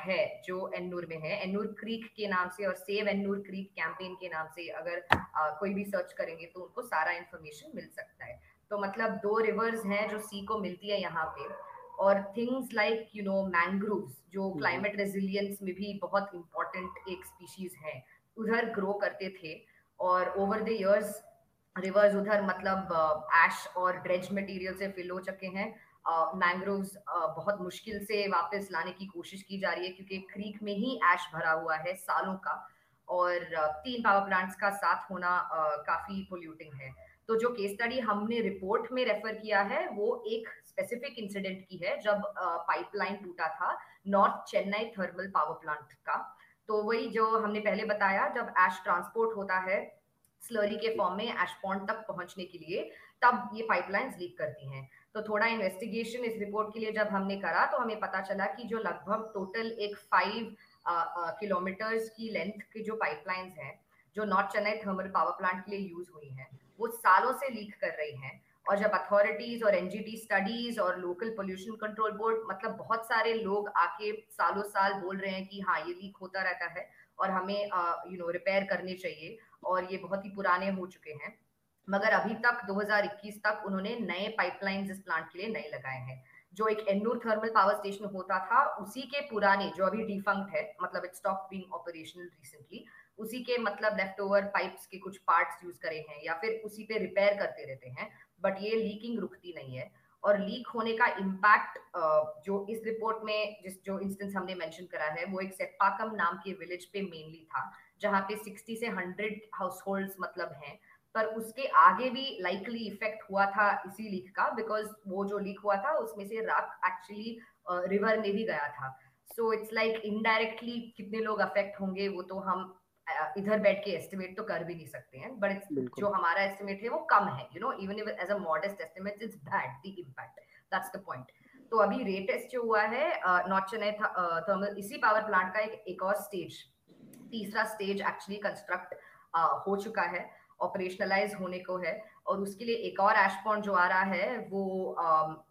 है जो एन्नोर में है, एनोर क्रीक के नाम से और सेव एनोर क्रीक कैंपेन के नाम से अगर कोई भी सर्च करेंगे तो उनको सारा इंफॉर्मेशन मिल सकता है। तो मतलब 2 रिवर्स हैं जो सी को मिलती है यहाँ पे, और things like you know mangroves जो क्लाइमेट रेजिलियंस में भी बहुत इम्पोर्टेंट एक स्पीशीज है, उधर ग्रो करते थे और ओवर द इयर्स रिवर्स उधर मतलब ऐश और ड्रेज मटेरियल से फिल हो चुके हैं। मैंग्रोव्स बहुत मुश्किल से वापस लाने की कोशिश की जा रही है क्योंकि क्रीक में ही ऐश भरा हुआ है सालों का, और 3 पावर प्लांट्स का साथ होना काफ़ी पोल्यूटिंग है। तो जो केस स्टडी हमने रिपोर्ट में रेफर किया है वो एक स्पेसिफिक इंसिडेंट की है जब पाइपलाइन टूटा था north Chennai thermal power plant का। तो वही जो हमने पहले बताया, जब ऐश ट्रांसपोर्ट होता है स्लरी के फॉर्म में ऐश पॉन्ड तक पहुंचने के लिए, तब ये पाइपलाइंस लीक करती हैं। तो थोड़ा इन्वेस्टिगेशन इस रिपोर्ट के लिए जब हमने करा तो हमें पता चला कि जो लगभग टोटल एक 5 किलोमीटर्स की लेंथ की जो पाइपलाइंस हैं जो north Chennai thermal power plant के लिए यूज हुई हैं वो सालों से लीक कर रही हैं, और जब अथॉरिटीज और एनजीटी स्टडीज और लोकल पोल्यूशन कंट्रोल बोर्ड मतलब बहुत सारे लोग आके सालों साल बोल रहे हैं कि हाँ ये लीक होता रहता है और हमें यू नो रिपेयर करने चाहिए और ये बहुत ही पुराने हो चुके हैं, मगर अभी तक 2021 तक उन्होंने नए पाइपलाइंस इस प्लांट के लिए नहीं लगाए हैं। जो एक एन्नोर थर्मल पावर स्टेशन होता था उसी के पुराने जो अभी डिफंक्ट है मतलब it stop being operational recently, उसी के मतलब लेफ्ट ओवर पाइप्स के कुछ पार्ट्स यूज करे हैं या फिर उसी पे रिपेयर करते रहते हैं, बट ये लीकिंग रुकती नहीं है। और लीक होने का इम्पैक्ट जो इस रिपोर्ट में जिस जो इंस्टेंस हमने मेंशन करा है वो एक सेप्पाकम नाम के विलेज पे मेनली था, जहाँ पे 60 से 100 हाउस होल्ड मतलब हैं पर उसके आगे भी लाइकली इफेक्ट हुआ था इसी लीक का, बिकॉज वो जो लीक हुआ था उसमें से राख एक्चुअली रिवर में भी गया था। सो इट्स लाइक इनडायरेक्टली कितने लोग अफेक्ट होंगे वो तो हम इधर बैठ के एस्टिमेट तो कर भी नहीं सकते हैं, बट इट्स जो हमारा एस्टिमेट है वो कम है, you know, even as a modest estimate it's bad the impact, that's the point. तो अभी रेटेस्ट जो हुआ है नॉर्थ चेन्नई थर्मल इसी पावर प्लांट का एक और स्टेज, तीसरा स्टेज एक्चुअली कंस्ट्रक्ट हो चुका है, ऑपरेशनलाइज होने को है, और उसके लिए एक और एश पॉन्ड जो आ रहा है वो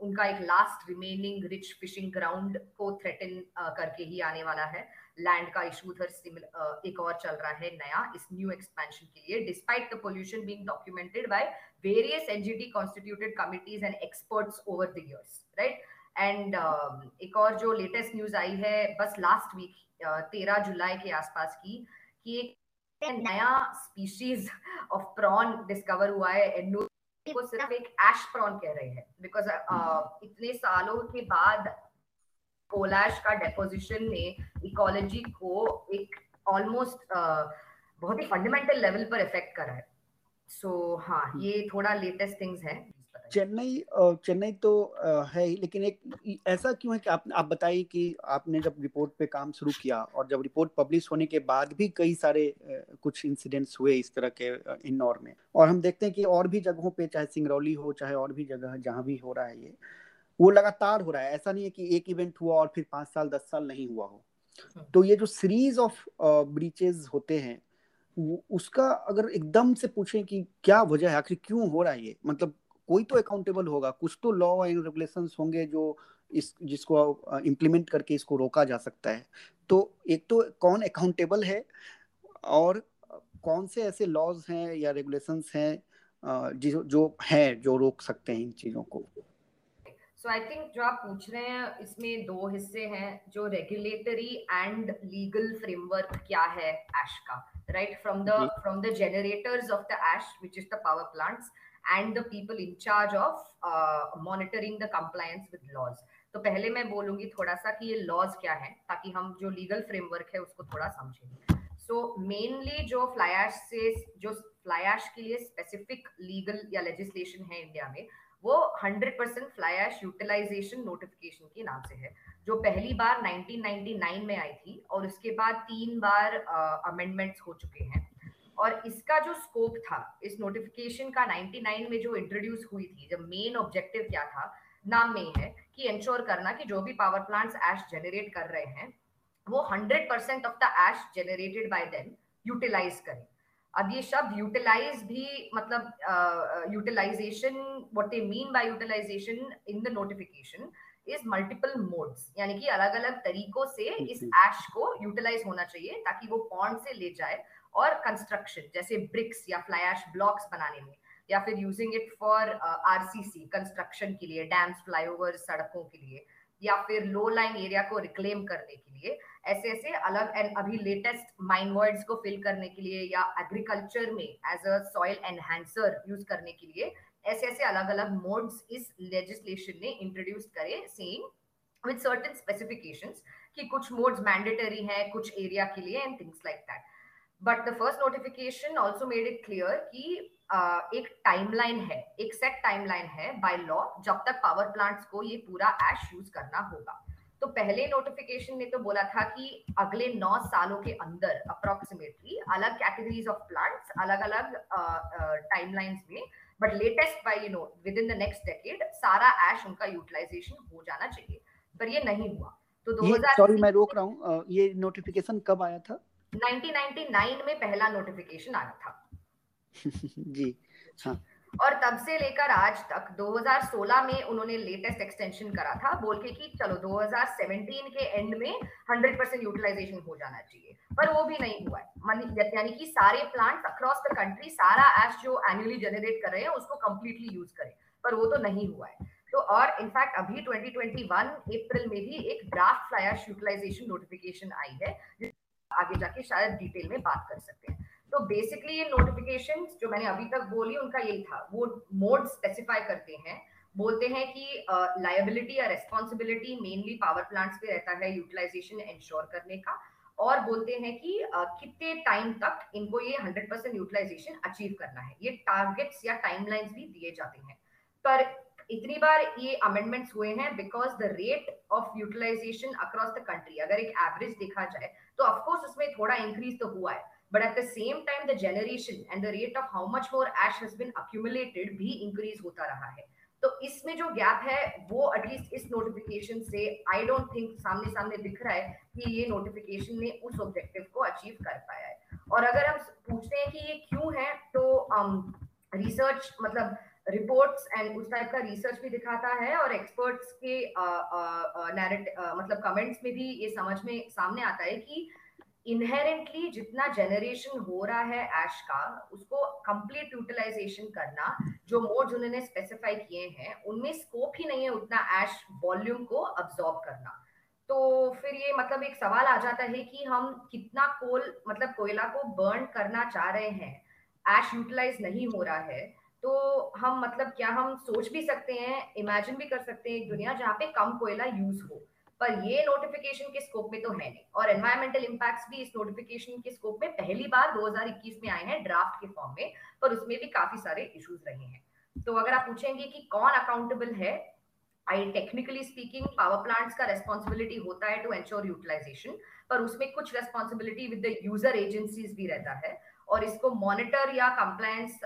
उनका एक last remaining rich fishing ground को थ्रेटन करके ही आने वाला है। लैंड का इशू उधर एक और चल रहा है नया इस न्यू एक्सपेंशन के लिए, despite the pollution being documented by various NGT constituted committees and experts over the years, right. And एक और जो लेटेस्ट न्यूज आई है बस लास्ट वीक 13 जुलाई के आसपास की, कि एक नया स्पीशीज ऑफ प्रॉन डिस्कवर हुआ है, एन्नोर को सिर्फ एक एश प्रॉन कह रहे हैं, बिकॉज इतने सालों के बाद कोलाश का डेपोजिशन ने इकोलॉजी को एक ऑलमोस्ट बहुत ही फंडामेंटल लेवल पर इफेक्ट करा है। सो हाँ, ये थोड़ा लेटेस्ट थिंग्स है। चेन्नई तो है ही, लेकिन एक ऐसा क्यों है कि आप बताइए कि आपने जब रिपोर्ट पे काम शुरू किया और जब रिपोर्ट पब्लिश होने के बाद भी कई सारे कुछ इंसिडेंट्स हुए इस तरह के एन्नोर में, और हम देखते हैं कि और भी जगहों पे, चाहे सिंगरौली हो चाहे और भी जगह जहाँ भी हो रहा है ये, वो लगातार हो रहा है। ऐसा नहीं है कि एक इवेंट हुआ और फिर 5 साल 10 साल नहीं हुआ हो। तो ये जो सीरीज ऑफ ब्रीचेज होते हैं उसका अगर एकदम से पूछें कि क्या वजह है, आखिर क्यों हो रहा है ये, मतलब कोई तो अकाउंटेबल होगा, कुछ तो लॉ एंड रेगुलेशंस होंगे जो इस जिसको इम्प्लीमेंट करके इसको रोका जा सकता है। तो एक तो कौन अकाउंटेबल है और कौन से ऐसे लॉज हैं या रेगुलेशंस हैं जो रोक सकते हैं इन चीज़ों को। सो आई थिंक जो आप पूछ रहे हैं इसमें दो हिस्से हैं, जो रेगुलेटरी एंड लीगल फ्रेमवर्क क्या है एश का, right, from the generators of the ash which is the power plants and the people in charge of monitoring the compliance with laws. तो पहले मैं बोलूंगी थोड़ा सा कि ये laws क्या है, ताकि हम जो legal framework है उसको थोड़ा समझें। So mainly जो fly ash से, जो fly ash के लिए specific legal या legislation है इंडिया में, वो 100% fly ash utilization notification के नाम से है, जो पहली बार 1999 में आई थी और उसके बाद 3 बार amendments हो चुके हैं। और इसका जो स्कोप था इस नोटिफिकेशन का 99 में जो इंट्रोड्यूस हुई थी, जब मेन ऑब्जेक्टिव क्या था, नाम में ही है कि इंश्योर करना कि जो भी पावर प्लांट्स एश जनरेट कर रहे हैं वो 100% of the ash generated by them utilise करें। अब ये शब्द यूटिलाइज भी, मतलब utilisation, what they mean by utilisation in the notification is multiple modes, यानी कि अलग अलग तरीकों से इस एश को यूटिलाइज होना चाहिए, ताकि वो पॉन्ड से ले जाए और कंस्ट्रक्शन, जैसे ब्रिक्स या फ्लाई एश ब्लॉक्स बनाने में, या फिर using it for RCC construction के लिए, डैम्स, फ्लाईओवर, सड़कों के लिए, या फिर लो लाइन एरिया को रिक्लेम करने के लिए, ऐसे ऐसे अलग। एंड अभी लेटेस्ट माइन वर्ड्स को फिल करने के लिए, या एग्रीकल्चर में as a soil enhancer use करने के लिए, ऐसे ऐसे अलग अलग मोड्स इस लेजिस्लेशन ने इंट्रोड्यूस करे, सेइंग विद सर्टेन स्पेसिफिकेशंस कि कुछ मोड्स मैंडेटरी हैं कुछ एरिया के लिए and things like that. But the first notification also made it clear कि एक टाइमलाइन है, एक सेट टाइमलाइन है बाय लॉ, जब तक पावर प्लांट्स को ये पूरा एश यूज करना होगा। तो पहले नोटिफिकेशन ने तो बोला था कि अगले 9 सालों के अंदर अप्रोक्सीमेटली अलग कैटेगरीज ऑफ प्लांट्स अलग अलग टाइमलाइंस में, but latest by, you know, within the next decade सारा एश उनका यूटिलाइजेशन हो जाना चाहिए, पर ये नहीं हुआ। तो 2000, सॉरी मैं रोक रहा हूँ, ये नोटिफिकेशन कब आया था? 1999 में पहला नोटिफिकेशन आया था जी हाँ। और तब से लेकर आज तक 2016 में उन्होंने लेटेस्ट एक्सटेंशन करा था, बोल के कि चलो 2017 के एंड में 100% यूटिलाइजेशन हो जाना चाहिए, पर वो भी नहीं हुआ है। यानी कि सारे प्लांट्स अक्रॉस द कंट्री सारा एश जो एनुअली जनरेट कर रहे हैं उसको कम्प्लीटली यूज करें, पर वो तो नहीं हुआ है। तो और इनफैक्ट अभी 2021 अप्रैल में भी एक draft fly ash utilisation notification आई है, आगे जाके शायद डिटेल में बात कर सकते हैं। तो बेसिकली ये नोटिफिकेशंस जो मैंने अभी तक बोली उनका यही था, वो मोड स्पेसिफाई करते हैं, बोलते हैं कि लायबिलिटी या रेस्पॉन्सिबिलिटी मेनली पावर प्लांट्स पे रहता है यूटिलाइजेशन इंश्योर करने का, और बोलते हैं कि कितने टाइम तक इनको ये 100% यूटिलाइजेशन अचीव करना है। ये टारगेट्स या टाइमलाइंस भी दिए जाते हैं, पर इतनी बार ये अमेंडमेंट्स हुए हैं because the rate of utilisation across the country, अगर एक एवरेज देखा जाए तो ऑफकोर्स उसमें थोड़ा इंक्रीज तो हुआ है, but at the same time the generation and the rate of how much more ash has been accumulated भी इंक्रीज होता रहा है। तो इसमें जो गैप है वो एटलीस्ट इस नोटिफिकेशन से आई डोंट थिंक सामने दिख रहा है कि ये नोटिफिकेशन ने उस ऑब्जेक्टिव को अचीव कर पाया है। और अगर हम पूछते हैं कि ये क्यों है, तो रिसर्च मतलब रिपोर्ट्स एंड उस टाइप का रिसर्च भी दिखाता है, और एक्सपर्ट्स के मतलब कमेंट्स में भी ये समझ में सामने आता है कि इनहेरेंटली जितना जनरेशन हो रहा है ऐश का, उसको कंप्लीट यूटिलाइजेशन करना जो मोड उन्होंने स्पेसिफाई किए हैं उनमें स्कोप ही नहीं है उतना ऐश वॉल्यूम को अब्सॉर्ब करना। तो फिर ये मतलब एक सवाल आ जाता है कि हम कितना कोयला को बर्न करना चाह रहे हैं, ऐश यूटिलाइज नहीं हो रहा है, तो हम क्या हम सोच भी सकते हैं, इमेजिन भी कर सकते हैं एक दुनिया जहाँ पे कम कोयला यूज हो। पर ये नोटिफिकेशन के स्कोप में तो है नहीं, और एनवायरमेंटल इंपैक्ट्स भी इस नोटिफिकेशन के स्कोप में पहली बार 2021 में आए हैं ड्राफ्ट के फॉर्म में, पर उसमें भी काफी सारे इश्यूज रहे हैं। तो अगर आप पूछेंगे कि कौन अकाउंटेबल है, I technically speaking power plants का रेस्पॉन्सिबिलिटी होता है टू एंश्योर यूटिलाइजेशन, पर उसमें कुछ responsibility with the user agencies भी रहता है, और इसको मॉनिटर या कंप्लायंस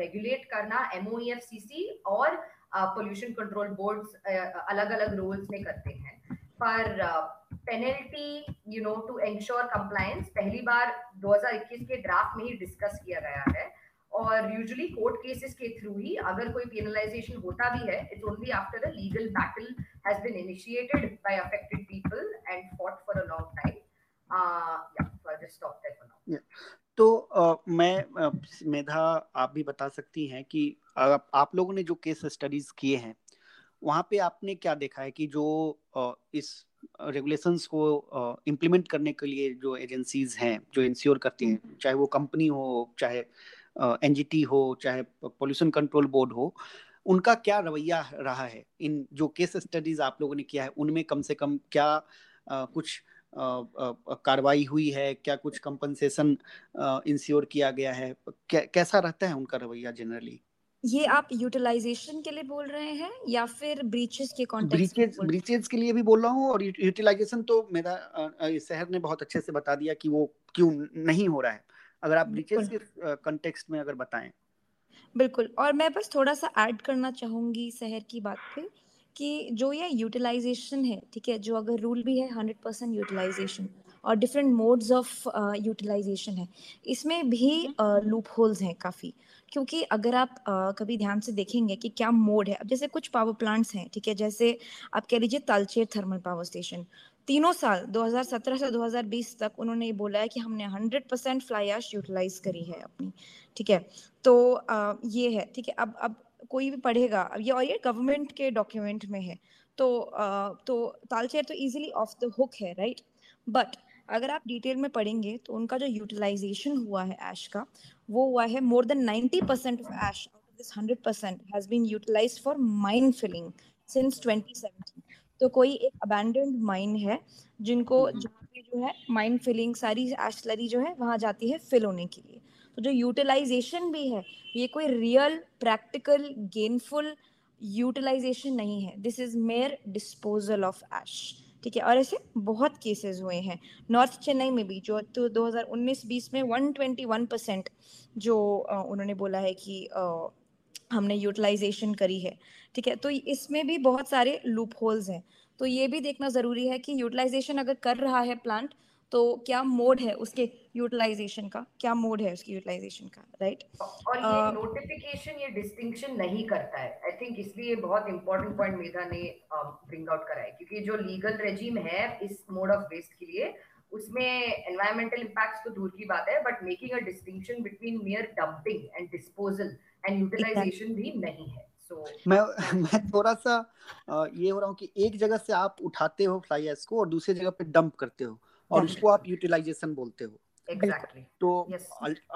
रेगुलेट करना MOEFCC और पोल्यूशन कंट्रोल बोर्ड्स अलग अलग रोल्स में करते हैं। पर पेनल्टी टू एंश्योर कंप्लायंस पहली बार 2021 के ड्राफ्ट में ही डिस्कस किया गया है, और यूजुअली कोर्ट केसेस के थ्रू ही अगर कोई पेनलाइजेशन होता भी है, it's only after a legal battle has been initiated by affected people and fought for a long time. तो मैं मेधा आप भी बता सकती हैं कि आप लोगों ने जो केस स्टडीज किए हैं वहाँ पे आपने क्या देखा है कि जो इस रेगुलेशंस को इम्प्लीमेंट करने के लिए जो एजेंसीज हैं जो इंश्योर करती हैं, चाहे वो कंपनी हो, चाहे एनजीटी हो, चाहे पोल्यूशन कंट्रोल बोर्ड हो, उनका क्या रवैया रहा है इन जो केस स्टडीज आप लोगों ने किया है उनमें? कम से कम क्या कुछ कार्रवाई हुई है, क्या कुछ कंपनसेशन इंश्योर किया गया है, कैसा रहता है उनका रवैया जनरली? ये आप यूटिलाइजेशन के लिए बोल रहे हैं या फिर ब्रीचेस के कॉन्टेक्स्ट में? ब्रीचेस के लिए भी बोल रहा हूँ, और यूटिलाइजेशन तो मेरा सहर ने बहुत अच्छे से बता दिया कि वो क्यों नहीं हो रहा है। अगर आप ब्रीचेस के कॉन्टेक्स्ट में अगर बताएं। बिल्कुल, और मैं बस थोड़ा सा ऐड करना चाहूंगी सहर की बात पे कि जो ये यूटिलाइजेशन है, ठीक है, जो अगर रूल भी है 100% यूटिलाइजेशन और डिफरेंट मोड्स ऑफ यूटिलाइजेशन है, इसमें भी लूप होल्स हैं काफ़ी, क्योंकि अगर आप कभी ध्यान से देखेंगे कि क्या मोड है। अब जैसे कुछ पावर प्लांट्स हैं, ठीक है, जैसे आप कह लीजिए तालचेर थर्मल पावर स्टेशन, तीनों साल 2017 से 2020 तक उन्होंने ये बोला है कि हमने 100% फ्लाई ऐश यूटिलाइज करी है अपनी, ठीक है। तो ये है, ठीक है। अब कोई भी पढ़ेगा अब ये, और ये गवर्नमेंट के डॉक्यूमेंट में है, तो तालचेर तो इजीली ऑफ द हुक है, राइट। बट अगर आप डिटेल में पढ़ेंगे तो उनका जो यूटिलाइजेशन हुआ है ऐश का, वो हुआ है more than 90% of ash out of this 100% has been utilised for mine filling since 2017। तो कोई एक अबैंडन्ड माइन है जिनको जो है माइन फिलिंग, सारी ऐश स्लरी जो है वहाँ जाती है फिल होने के लिए। तो जो यूटिलाइजेशन भी है ये कोई रियल प्रैक्टिकल गेनफुल यूटिलाइजेशन नहीं है, this is mere disposal of ash, ठीक है। और ऐसे बहुत केसेस हुए हैं नॉर्थ चेन्नई में भी, जो 2019-20 में 121% जो उन्होंने बोला है कि हमने यूटिलाइजेशन करी है, ठीक है। तो इसमें भी बहुत सारे लूप होल्स हैं, तो ये भी देखना ज़रूरी है कि यूटिलाइजेशन अगर कर रहा है प्लांट तो क्या मोड है उसके यूटिलाइजेशन का, क्या मोड है उसकी यूटिलाइजेशन का, राइट। और ये नोटिफिकेशन ये डिस्टिंक्शन नहीं करता है, आई थिंक, इसलिए बहुत इंपॉर्टेंट पॉइंट मेधा ने ब्रिंग आउट करा है, क्योंकि जो लीगल रेजिम है इस मोड ऑफ वेस्ट के लिए उसमें एनवायरमेंटल इम्पैक्ट्स तो दूर की बात है, but making a distinction between mere dumping and disposal and utilization भी नहीं है। मैं थोड़ा सा ये हो रहा हूँ कि एक जगह से आप उठाते हो फ्लाई ऐश को और दूसरी जगह पे डंप करते हो और उसको आप यूटिलाइजेशन बोलते हो। Exactly. तो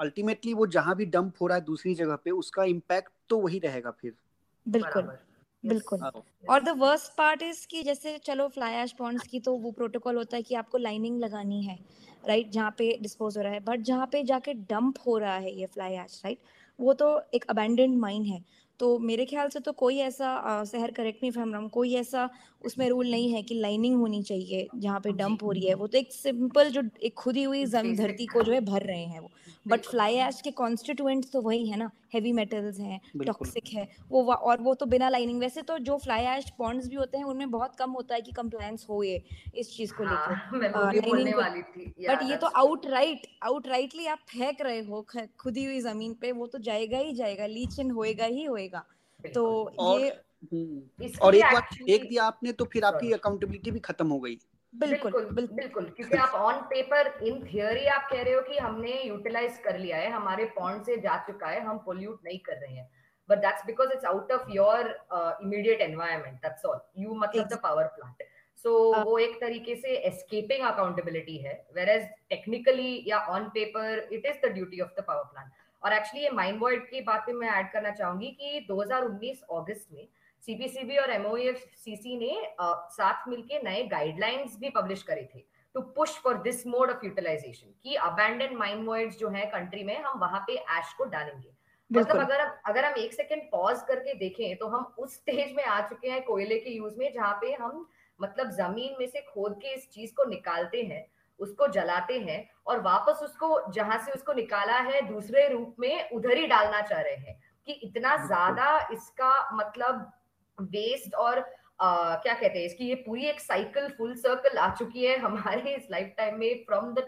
अल्टीमेटली वो जहाँ भी डंप हो रहा है दूसरी जगह पे, उसका इम्पैक्ट तो वही रहेगा फिर। बिल्कुल बिल्कुल. और द वर्स्ट पार्ट इज कि जैसे चलो फ्लाई ऐश पॉन्ड्स की तो वो प्रोटोकॉल होता है कि आपको लाइनिंग लगानी है राइट जहाँ पे डिस्पोज हो रहा है, बट जहाँ पे जाके डंप हो रहा है ये फ्लाई ऐश राइट वो तो एक अबैंडन्ड माइन है. तो मेरे ख्याल से तो कोई ऐसा सहर correct me if I am wrong कोई ऐसा उसमें रूल नहीं है कि लाइनिंग होनी चाहिए जहाँ पे डंप हो रही है. वो तो एक सिंपल जो एक खुदी हुई जमीन धरती को जो है भर रहे हैं वो. बट फ्लाई ऐश के कॉन्स्टिट्यूएंट्स तो वही है ना, हेवी मेटल्स हैं, टॉक्सिक है वो, और वो तो बिना लाइनिंग. वैसे तो जो फ्लाई ऐश पॉन्ड्स भी होते हैं उनमें बहुत कम होता है कि कंप्लायंस हो ये इस चीज को लेकर, बट ये तो आउटराइटली आप फेंक रहे हो खुदी हुई जमीन पे, वो तो जाएगा ही जाएगा, लीच इन होएगा ही होएगा. तो ये और एक दिया आपने तो फिर आपकी अकाउंटेबिलिटी भी खत्म हो गई. बिल्कुल क्योंकि आप ऑन पेपर इन थियोरी आप कह रहे हो कि हमने यूटिलाइज कर लिया है, हमारे पॉन्ड से जा चुका है, हम पोल्यूट नहीं कर रहे हैं, but that's because it's out of your immediate environment, that's all you मतलब द पावर प्लांट. सो वो एक तरीके से एस्केपिंग अकाउंटेबिलिटी है, वेर एज टेक्निकली या on paper it is the duty of the power plant. और actually ये mine void की बात पे मैं ऐड करना चाहूंगी कि 2019 अगस्त में सीपीसीबी और MOFCC ने साथ मिलके नए गाइडलाइंस भी पब्लिश करे थे to push for this mode of utilization कि अबैंडन माइन वॉइड्स जो है कंट्री में हम वहां पे ऐश को डालेंगे. मतलब अगर हम एक सेकंड पॉज करके देखें तो हम उस स्टेज में आ चुके हैं कोयले के यूज में जहाँ पे हम मतलब जमीन में से खोद के इस चीज को निकालते हैं, उसको जलाते हैं और वापस उसको जहां से उसको निकाला है दूसरे रूप में उधर ही डालना चाह रहे हैं कि इतना ज्यादा इसका मतलब वेस्ट और क्या कहते हैं इसकी ये पूरी एक साइकिल फुल सर्कल आ चुकी है हमारे इस लाइफ टाइम में from the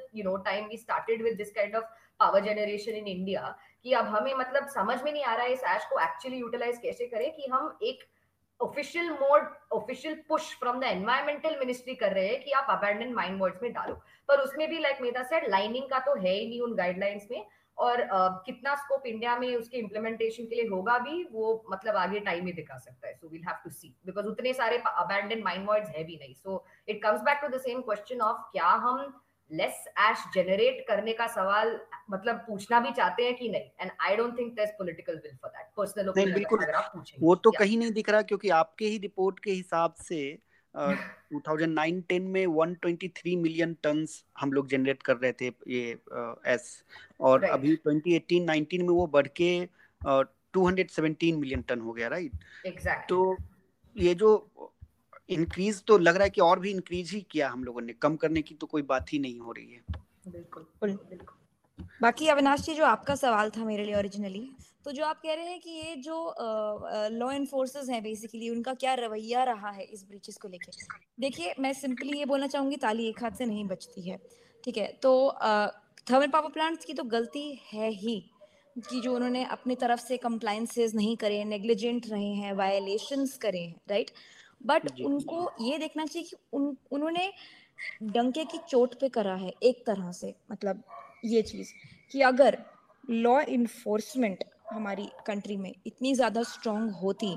time we started with this kind of power generation in India कि अब हमें मतलब समझ में नहीं आ रहा है इस ऐश को एक्चुअली यूटिलाइज कैसे करें कि हम एक official mode official push from the environmental ministry कर रहे हैं कि आप अबैंडन माइन वर्ड्स में डालो, पर उसमें भी लाइक मेधा सेड लाइनिंग का तो है ही नहीं उन गाइडलाइंस में और कितना स्कोप इंडिया में उसके इम्प्लीमेंटेशन के लिए होगा भी वो मतलब आगे टाइम में दिखा सकता है. So we will have to see because उतने सारे अबैंडन्ड माइन वर्ड्स है भी नहीं. So it comes back to the same question of क्या हम लेस ऐश जनरेट करने का सवाल मतलब पूछना भी चाहते हैं कि नहीं. And I don't think there is political will for that personal opinion. बिल्कुल वो तो कहीं नहीं दिख रहा क्योंकि आपके ही रिपोर्ट के हिसाब से 2009-10 में 123 मिलियन टन्स हम लोग जनरेट कर रहे थे ये एस और right. अभी 2018-19 में वो बढ़ के 217 मिलियन टन हो गया राइट exactly. तो ये जो इंक्रीज तो लग रहा है कि और भी इंक्रीज ही किया हम लोगों ने, कम करने की तो कोई बात ही नहीं हो रही है. बिल्कुल. बाकी अविनाश जी जो आपका सवाल था मेरे लिए ओरिजिनली तो जो आप कह रहे हैं कि ये जो लॉ एनफोर्सर्स हैं बेसिकली उनका क्या रवैया रहा है इस ब्रीचेस को लेके. देखिए मैं सिंपली ये बोलना चाहूंगी ताली एक हाथ से नहीं बचती है ठीक है. तो थर्मल पावर प्लांट्स की तो गलती है ही कि जो उन्होंने अपनी तरफ से कंप्लायंसेस नहीं करे, नेग्लिजेंट रहे हैं, वायलेशंस करे हैं राइट. बट उनको ये देखना चाहिए कि उन्होंने डंके की चोट पे करा है एक तरह से. मतलब ये चीज कि अगर लॉ इन्फोर्समेंट हमारी कंट्री में इतनी ज़्यादा स्ट्रॉन्ग होती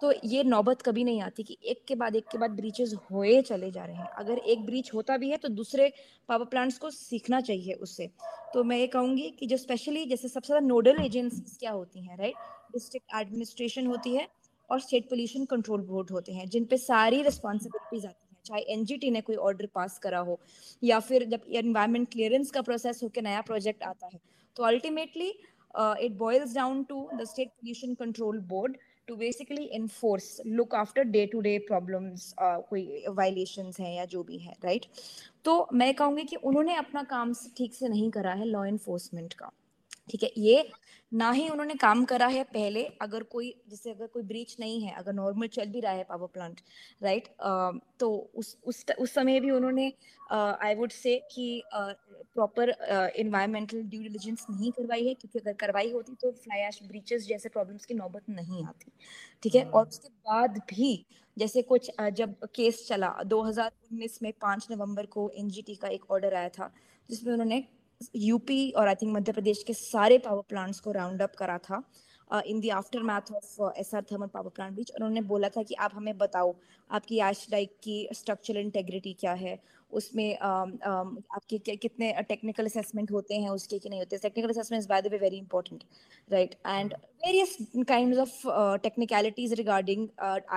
तो ये नौबत कभी नहीं आती कि एक के बाद ब्रीचेस होए चले जा रहे हैं. अगर एक ब्रीच होता भी है तो दूसरे पावर प्लांट्स को सीखना चाहिए उससे. तो मैं ये कहूँगी कि जो स्पेशली जैसे सबसे ज़्यादा नोडल एजेंसीज क्या होती हैं राइट, डिस्ट्रिक्ट एडमिनिस्ट्रेशन होती है और स्टेट पोल्यूशन कंट्रोल बोर्ड होते हैं जिन पे सारी रिस्पॉन्सिबिलिटीज आती है. चाहे एनजीटी ने कोई ऑर्डर पास करा हो या फिर जब एनवायरमेंट क्लियरेंस का प्रोसेस होकर नया प्रोजेक्ट आता है तो ultimately it boils down to the state pollution control board to basically enforce look after day to day problems, कोई वायलेशंस हैं या जो भी है राइट. तो मैं कहूँगी कि उन्होंने अपना काम ठीक से नहीं करा है लॉ एनफोर्समेंट का ठीक है. ये ना ही उन्होंने काम करा है पहले अगर कोई जैसे अगर कोई ब्रीच नहीं है, अगर नॉर्मल चल भी रहा है पावर प्लांट राइट तो उस समय भी उन्होंने आई वुड से कि प्रॉपर एनवायरमेंटल ड्यू डिलिजेंस नहीं करवाई है क्योंकि अगर करवाई होती तो फ्लाई ऐश ब्रीचेस जैसे प्रॉब्लम्स की नौबत नहीं आती ठीक है. और उसके बाद भी जैसे कुछ जब केस चला 2019 में 5 नवंबर को एनजीटी का एक ऑर्डर आया था जिसमें उन्होंने यूपी और आई थिंक मध्य प्रदेश के सारे पावर प्लांट्स को राउंड अप करा था in the aftermath of Essar thermal power plant breach, और उन्होंने बोला था कि आप हमें बताओ आपकी ऐश लाइक की स्ट्रक्चरल इंटेग्रिटी क्या है, उसमें आपके कितने टेक्निकल असेसमेंट होते हैं उसके कि नहीं होते। Technical assessments by the way very important, right, and various kinds of technicalities regarding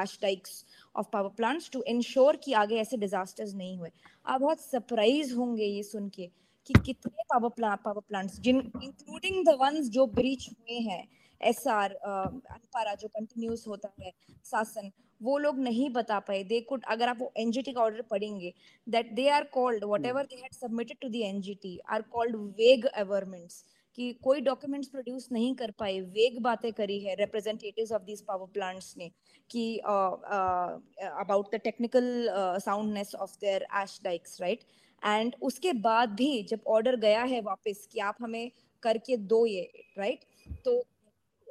ash dykes of power plants to ensure कि आगे ऐसे डिजास्टर्स नहीं हुए। आप बहुत सरप्राइज होंगे ये सुन के कि कितने पावर प्लांट्स जिन इंक्लूडिंग द वंस जो ब्रीच हुए हैं, एस्सार, अनपारा जो कंटिन्यूस होता है, सासन, वो लोग नहीं बता पाए। दे कुड, अगर आप वो एनजीटी का ऑर्डर पढ़ेंगे, that they are called whatever they had submitted to the NGT are called vague averments, कि कोई डॉक्यूमेंट्स प्रोड्यूस नहीं कर पाए, वेग बातें करी है representatives of this power plants ने कि about the technical soundness of their ash dykes, right. And उसके बाद भी जब ऑर्डर गया है वापस कि आप हमें करके दो ये, राइट, तो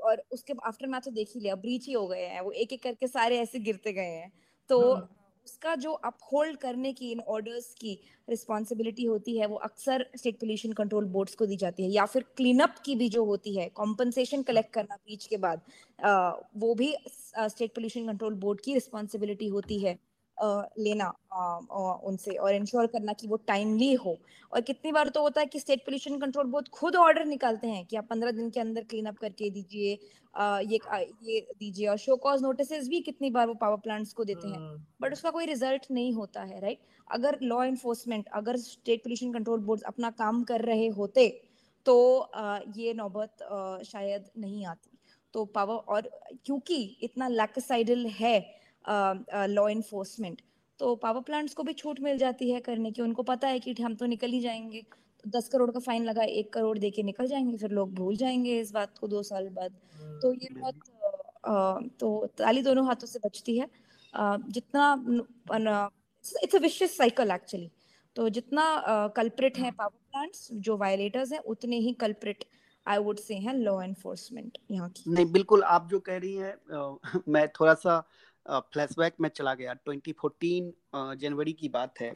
और उसके आफ्टर मैथ तो देख ही लिया ब्रीच ही हो गए हैं, वो एक एक करके सारे ऐसे गिरते गए हैं। तो उसका जो अपहोल्ड करने की, इन ऑर्डर्स की रिस्पॉन्सिबिलिटी होती है, वो अक्सर स्टेट पोल्यूशन कंट्रोल बोर्ड्स को दी जाती है, या फिर क्लीनअप की भी जो होती है, कॉम्पनसेशन कलेक्ट करना बीच के बाद, वो भी स्टेट पोल्यूशन कंट्रोल बोर्ड की रिस्पॉन्सिबिलिटी होती है लेना उनसे, और इंश्योर करना कि वो टाइमली हो। और कितनी बार तो होता है कि स्टेट पोल्यूशन कंट्रोल बोर्ड खुद ऑर्डर निकालते हैं कि आप 15 दिन के अंदर क्लीन अप करके दीजिए, ये दीजिए, और शो कॉज नोटिसेस भी कितनी बार वो पावर प्लांट्स को देते हैं, बट उसका कोई रिजल्ट नहीं होता है, राइट। अगर लॉ एनफोर्समेंट, अगर स्टेट पोल्यूशन कंट्रोल बोर्ड अपना काम कर रहे होते तो ये नौबत शायद नहीं आती। तो पावर, और क्योंकि इतना लैकसाइडल है लॉ इन्फोर्समेंट, तो पावर प्लांट्स को भी छूट मिल जाती है करने की। उनको पता है कि हम तो निकल ही जाएंगे, तो 10 करोड़ का फाइन लगा, 1 करोड़ देके निकल जाएंगे, फिर लोग भूल जाएंगे इस बात को 2 साल बाद। तो ये बहुत, तो ताली दोनों हाथों से बचती है। जितना, it's a vicious cycle actually. तो जितना कल्प्रिट है पावर प्लांट्स जो वायलेटर्स हैं, उतने ही कल्प्रिट आई वुड से हैं लॉ एनफोर्समेंट यहाँ की। नहीं, बिल्कुल आप जो कह रही हैं, मैं थोड़ा सा फ्लैशबैक में चला गया। 2014 जनवरी की बात है,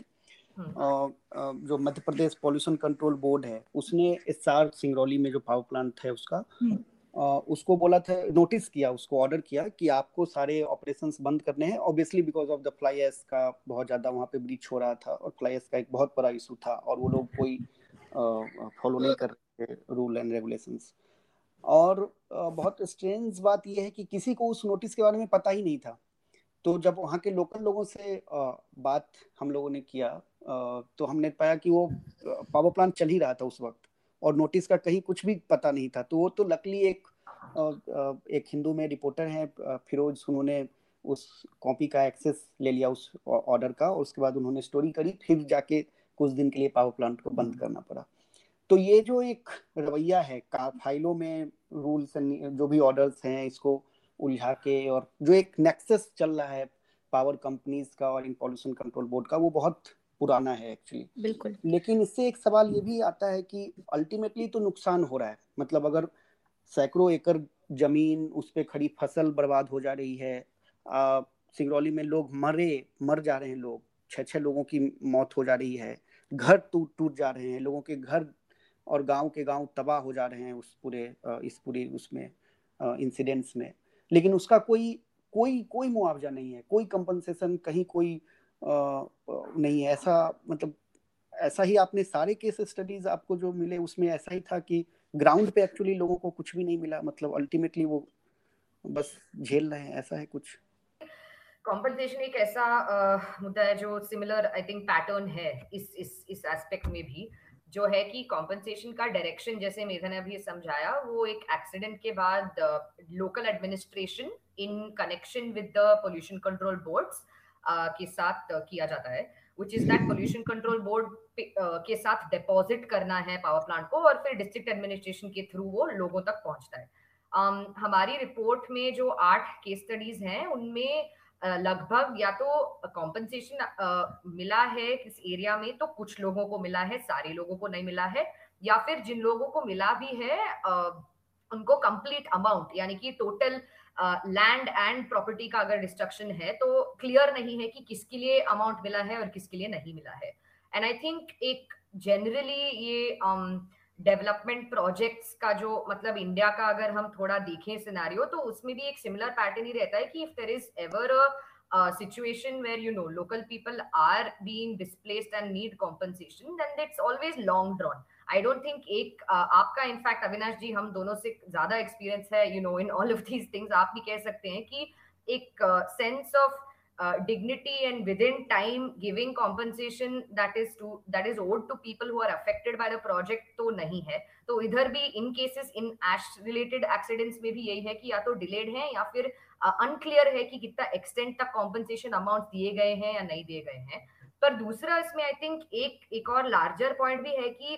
जो Madhya Pradesh pollution control board है उसने एस्सार सिंगरौली में जो पावर प्लांट है उसका उसको बोला था, नोटिस किया, उसको ऑर्डर किया कि आपको सारे ऑपरेशंस बंद करने हैं, obviously because of the fly ash का बहुत ज़्यादा वहाँ पे ब्रीच हो रहा था, और फ्लाई ऐश का एक बहुत बड़ा इशू था, और वो लोग कोई फॉलो नहीं कर रहे थे रूल एंड रेगुलेशंस। और बहुत स्ट्रेंज बात यह है कि किसी को उस नोटिस के बारे में पता ही नहीं था। तो जब वहाँ के लोकल लोगों से बात हम लोगों ने किया, तो हमने पाया कि वो पावर प्लांट चल ही रहा था उस वक्त, और नोटिस का कहीं कुछ भी पता नहीं था। तो वो तो लकली एक हिंदू में रिपोर्टर हैं फिरोज, उन्होंने उस कॉपी का एक्सेस ले लिया उस ऑर्डर का, और उसके बाद उन्होंने स्टोरी करी, फिर जाके कुछ दिन के लिए पावर प्लांट को बंद करना पड़ा। तो ये जो एक रवैया है फाइलों में रूल्स जो भी ऑर्डर्स हैं इसको उलझा के, और जो एक नेक्सस चल रहा है पावर कंपनीज का और इन पॉल्यूशन कंट्रोल बोर्ड का, वो बहुत पुराना है एक्चुअली। बिल्कुल। लेकिन इससे एक सवाल ये भी आता है कि अल्टीमेटली तो नुकसान हो रहा है, मतलब अगर सैकड़ों एकड़ जमीन, उस पे खड़ी फसल बर्बाद हो जा रही है, सिंगरौली में लोग मर जा रहे हैं, लोग 6 लोगों की मौत हो जा रही है, घर टूट जा रहे हैं, लोगों के घर और गाँव के गाँव तबाह हो जा रहे हैं उस पूरे इंसिडेंट्स में। लेकिन उसका कोई मुआवजा नहीं है, कोई कंपनसेशन कहीं कोई नहीं है। ऐसा, मतलब ऐसा ही आपने सारे केस स्टडीज आपको जो मिले उसमें ऐसा ही था कि ग्राउंड पे एक्चुअली लोगों को कुछ भी नहीं मिला, मतलब अल्टीमेटली वो बस झेल रहे हैं। ऐसा है कुछ। कॉम्पनसेशन एक ऐसा मुद्दा है जो सिमिलर आई थिंक पैटर्न है इस एस्पेक्ट में भी, जो है कि कॉम्पनसेशन का डायरेक्शन, जैसे मेधा ने अभी समझाया, वो एक एक्सीडेंट के बाद local administration in connection with the pollution control boards के साथ किया जाता है, which is that pollution control board के साथ डिपॉजिट करना है पावर प्लांट को, और फिर डिस्ट्रिक्ट एडमिनिस्ट्रेशन के थ्रू वो लोगों तक पहुंचता है। हमारी रिपोर्ट में जो 8 केस स्टडीज हैं उनमें लगभग या तो कॉम्पनसेशन मिला है किस एरिया में, तो कुछ लोगों को मिला है, सारे लोगों को नहीं मिला है, या फिर जिन लोगों को मिला भी है उनको कंप्लीट अमाउंट, यानी कि टोटल लैंड एंड प्रॉपर्टी का अगर डिस्ट्रक्शन है तो क्लियर नहीं है कि किसके लिए अमाउंट मिला है और किसके लिए नहीं मिला है। एंड आई थिंक एक जनरली ये डेवलपमेंट प्रोजेक्ट्स का जो मतलब इंडिया का अगर हम थोड़ा देखें सिनेरियो, तो उसमें भी एक सिमिलर पैटर्न ही रहता है कि if there is ever a situation where you know local people are being displaced and need compensation, then it's always long drawn. I don't think एक आपका in fact अविनाश जी हम दोनों से ज्यादा experience है you know in all of these things. आप भी कह सकते हैं कि एक sense of dignity and within time giving compensation that is owed to people who are affected by the project तो नहीं है. तो इधर भी in cases in ash related accidents में भी यही है कि या तो delayed है या फिर अनक्लियर है कि कितना एक्सटेंट तक कॉम्पनसेशन अमाउंट दिए गए हैं या नहीं दिए गए हैं. पर दूसरा इसमें आई थिंक एक और लार्जर पॉइंट भी है कि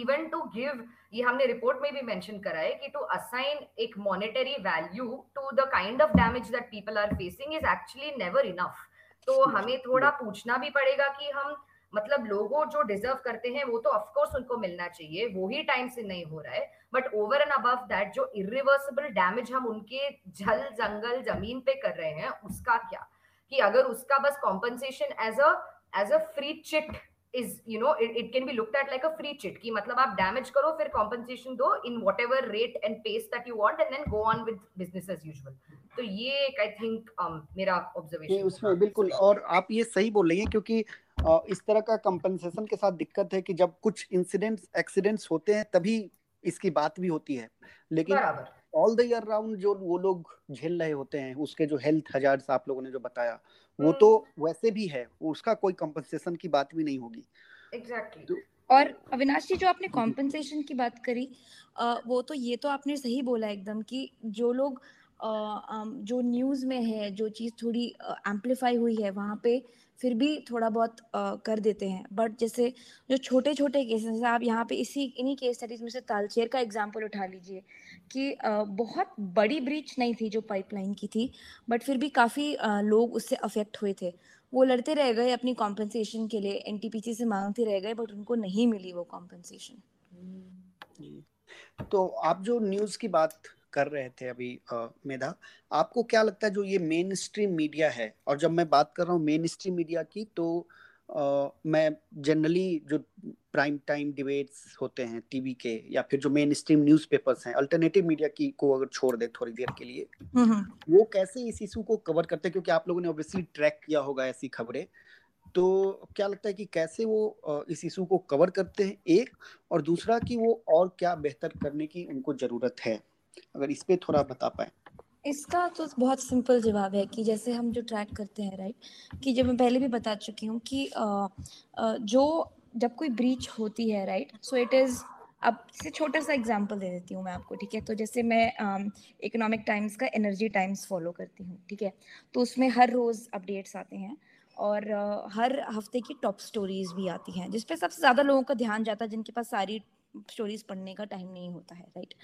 इवन टू गिव, ये हमने रिपोर्ट में भी मेंशन करा है कि टू असाइन एक monetary value to the kind of damage that people are facing is actually never enough. तो हमें थोड़ा पूछना भी पड़ेगा कि हम मतलब लोगों जो डिजर्व करते हैं वो तो ऑफकोर्स उनको मिलना चाहिए, वो ही टाइम से नहीं हो रहा है, but over and above that जो इरिवर्सिबल डैमेज हम उनके जल जंगल जमीन पे कर रहे हैं उसका क्या, कि अगर उसका बस compensation as a free chit is you know it can be looked at like a free chit, कि मतलब आप डैमेज करो फिर कॉम्पनसेशन दो in whatever rate and pace that you want and then go on with business as usual. तो ये एक I think मेरा ऑब्जर्वेशन उसमें बिल्कुल, और आप ये सही बोल रही हैं क्योंकि इस तरह का कंपनसेशन के साथ दिक्कत है कि जब कुछ इंसिडेंट्स एक्सीडेंट्स होते हैं तभी इसकी बात भी होती है, लेकिन ऑल द ईयर राउंड जो वो लोग झेल रहे होते हैं उसके जो हेल्थ हजार्ड्स आप लोगों ने जो बताया वो तो वैसे भी है, उसका कोई कंपनसेशन की बात भी नहीं होगी. एग्जैक्टली तो, और अविनाश जी जो आपने कंपनसेशन की बात करी वो तो ये तो आपने सही बोला एकदम कि जो लोग जो न्यूज़ में है जो चीज़ थोड़ी एम्पलीफाई हुई है वहाँ पे फिर भी थोड़ा बहुत कर देते हैं, बट जैसे जो छोटे छोटे केसेस आप यहाँ पे इन्हीं केस स्टडीज़ में से तालचेर का एग्जांपल उठा लीजिए कि बहुत बड़ी ब्रीच नहीं थी जो पाइपलाइन की थी, बट फिर भी काफ़ी लोग उससे अफेक्ट हुए थे. वो लड़ते रह गए अपनी कॉम्पनसेशन के लिए, एनटीपीसी से मांगते रह गए, बट उनको नहीं मिली वो कॉम्पनसेशन. तो आप जो न्यूज़ की बात कर रहे थे अभी मेधा, आपको क्या लगता है जो ये मेन स्ट्रीम मीडिया है, और जब मैं बात कर रहा हूँ मेन स्ट्रीम मीडिया की तो मैं जनरली जो प्राइम टाइम डिबेट्स होते हैं टीवी के या फिर जो मेन स्ट्रीम न्यूज पेपर्स हैं, अल्टरनेटिव मीडिया की को अगर छोड़ दे थोड़ी देर के लिए, वो कैसे इस इशू को कवर करते हैं, क्योंकि आप लोगों ने ऑब्वियसली ट्रैक किया होगा ऐसी खबरें, तो क्या लगता है कि कैसे वो इस इशू को कवर करते हैं एक, और दूसरा कि वो और क्या बेहतर करने की उनको जरूरत है, अगर इस पे थोड़ा बता पाए. इसका तो बहुत सिंपल जवाब है कि जैसे हम जो ट्रैक करते हैं राइट, कि जब मैं पहले भी बता चुकी हूँ कि जो जब कोई ब्रीच होती है राइट, सो इट इज़, अब से छोटा सा एग्जांपल दे देती हूँ मैं आपको, ठीक है. तो जैसे मैं इकोनॉमिक टाइम्स का एनर्जी टाइम्स फॉलो करती हूँ, ठीक है, तो उसमें हर रोज़ अपडेट्स आते हैं और हर हफ्ते की टॉप स्टोरीज भी आती हैं जिसपे सबसे ज़्यादा लोगों का ध्यान जाता है, जिनके पास सारी स्टोरीज पढ़ने का टाइम नहीं होता है राइट.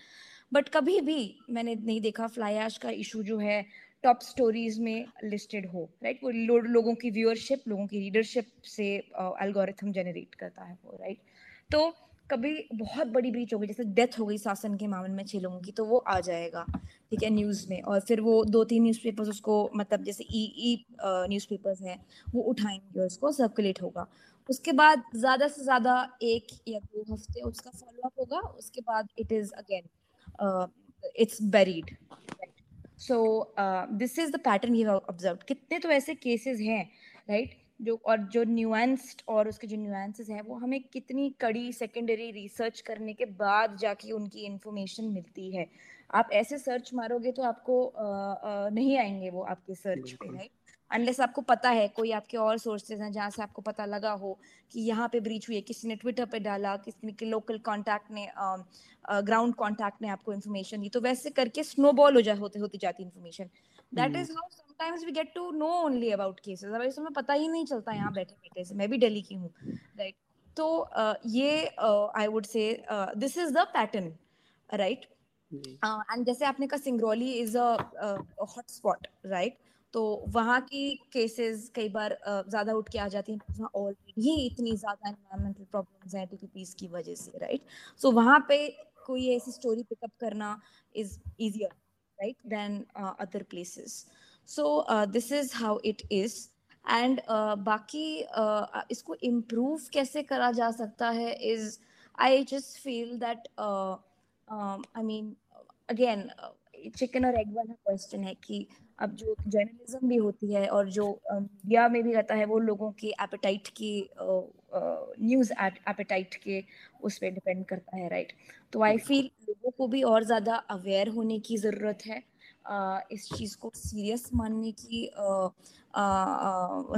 बट कभी भी मैंने नहीं देखा फ्लाई ऐश का इशू जो है टॉप स्टोरीज में लिस्टेड हो राइट. वो लोगों की व्यूअरशिप, लोगों की रीडरशिप से एल्गोरिथम जनरेट करता है वो राइट. तो कभी बहुत बड़ी ब्रीच हो गई, जैसे डेथ हो गई सासन के मामले में 6 लोगों की, तो वो आ जाएगा ठीक है न्यूज़ में, और फिर वो 2-3 न्यूज़पेपर्स उसको मतलब जैसे ई न्यूज़पेपर्स हैं वो उठाएंगे और उसको सर्कुलेट होगा. उसके बाद ज़्यादा से ज़्यादा 1 या 2 हफ्ते उसका फॉलोअप होगा, उसके बाद it is again it's buried right. So this is the pattern we have observed. कितने तो ऐसे cases हैं right, जो और जो nuanced और उसके जो nuances हैं वो हमें कितनी कड़ी secondary research करने के बाद जाके उनकी information मिलती है. आप ऐसे search मारोगे तो आपको नहीं आएंगे वो आपके search पे right, unless आपको पता है कोई आपके और sources हैं जहाँ से आपको पता लगा हो कि यहाँ पे ब्रीच हुई है, किसी ने ट्विटर पे डाला, किसी के लोकल कॉन्टैक्ट ने ग्राउंड कॉन्टैक्ट ने आपको इन्फॉर्मेशन दी, तो वैसे करके स्नोबॉल होती जाती information. That is how sometimes we get to know only about cases, otherwise हमें पता ही नहीं चलता यहाँ बैठे बैठे. मैं भी दिल्ली की हूँ राइट. तो ये I would say this is the pattern right. And जैसे आपने कहा Singrauli is a hotspot right, तो वहाँ की केसेस कई बार ज़्यादा उठ के आ जाती हैं, वहाँ ऑलरेडी इतनी ज़्यादा एनवायरमेंटल प्रॉब्लम्स हैं टीपीपीस की वजह से राइट. सो वहाँ पे कोई ऐसी स्टोरी पिकअप करना is easier right then other places. So this is how it is. And बाकी इसको इम्प्रूव कैसे करा जा सकता है is I just feel that I mean again chicken और egg वाला question है कि अब जो जर्नलिज्म भी होती है और जो मीडिया में भी रहता है वो लोगों की एपेटाइट की न्यूज़ एपेटाइट के उस पर डिपेंड करता है, राइट? तो आई फील लोगों को भी और ज़्यादा अवेयर होने की ज़रूरत है, इस चीज़ को सीरियस मानने की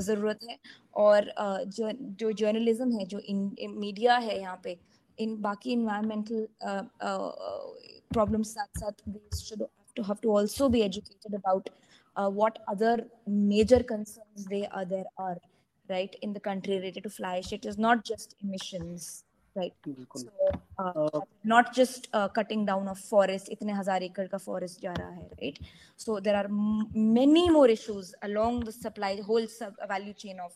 ज़रूरत है, और जो जर्नलिज्म है, जो मीडिया है यहाँ पे, इन बाकी इन्वायरमेंटल प्रॉब्लम्स साथ साथ to have to also be educated about what other major concerns there are, right, in the country related to fly ash. It is not just emissions, right? So, not just cutting down of forest, itne hazar acre ka forest ja raha hai, right? So there are many more issues along the whole value chain of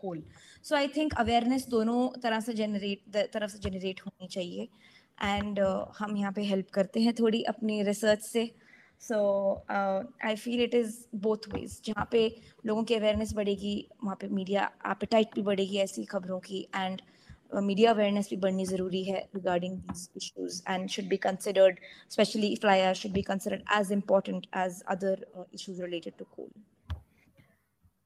coal. So I think awareness dono taraf se generate honi chahiye, and hum yahan pe help karte hain thodi apni research se. So I feel it is both ways. जहाँ पे लोगों की awareness बढ़ेगी वहाँ पे media appetite भी बढ़ेगी ऐसी खबरों की, and media awareness भी बढ़नी ज़रूरी है regarding these issues, and should be considered, especially fly ash should be considered as important as other issues related to coal.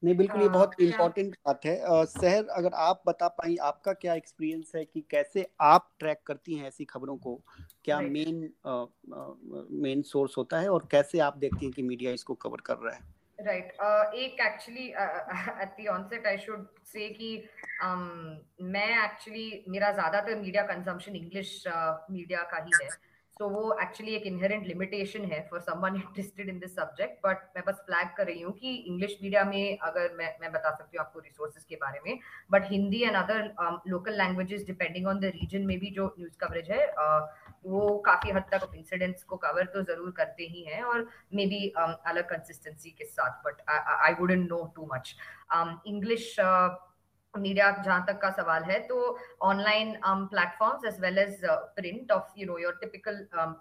नहीं, बिल्कुल, ये बहुत important बात है. सहर, अगर आप बता पाएं आपका क्या experience है कि कैसे आप track करती हैं ऐसी खबरों को, क्या main source होता है और कैसे आप देखती हैं कि media इसको cover कर रहा है? Right. एक actually at the onset I should say कि मैं actually मेरा ज़्यादातर media consumption English media का ही है, तो वो एक्चुअली एक इनहेरेंट लिमिटेशन है for someone interested in this subject. But मैं बस फ्लैग कर रही हूँ कि इंग्लिश मीडिया में अगर मैं बता सकती हूँ आपको रिसोर्सेज के बारे में, but Hindi and other local languages depending on the region में भी जो न्यूज़ कवरेज है वो काफ़ी हद तक इंसिडेंट्स को कवर तो ज़रूर करते ही हैं, और मे बी अलग कंसिस्टेंसी के साथ, but I wouldn't know too much. English media जहाँ तक का सवाल है तो online platforms as well as print of you know your typical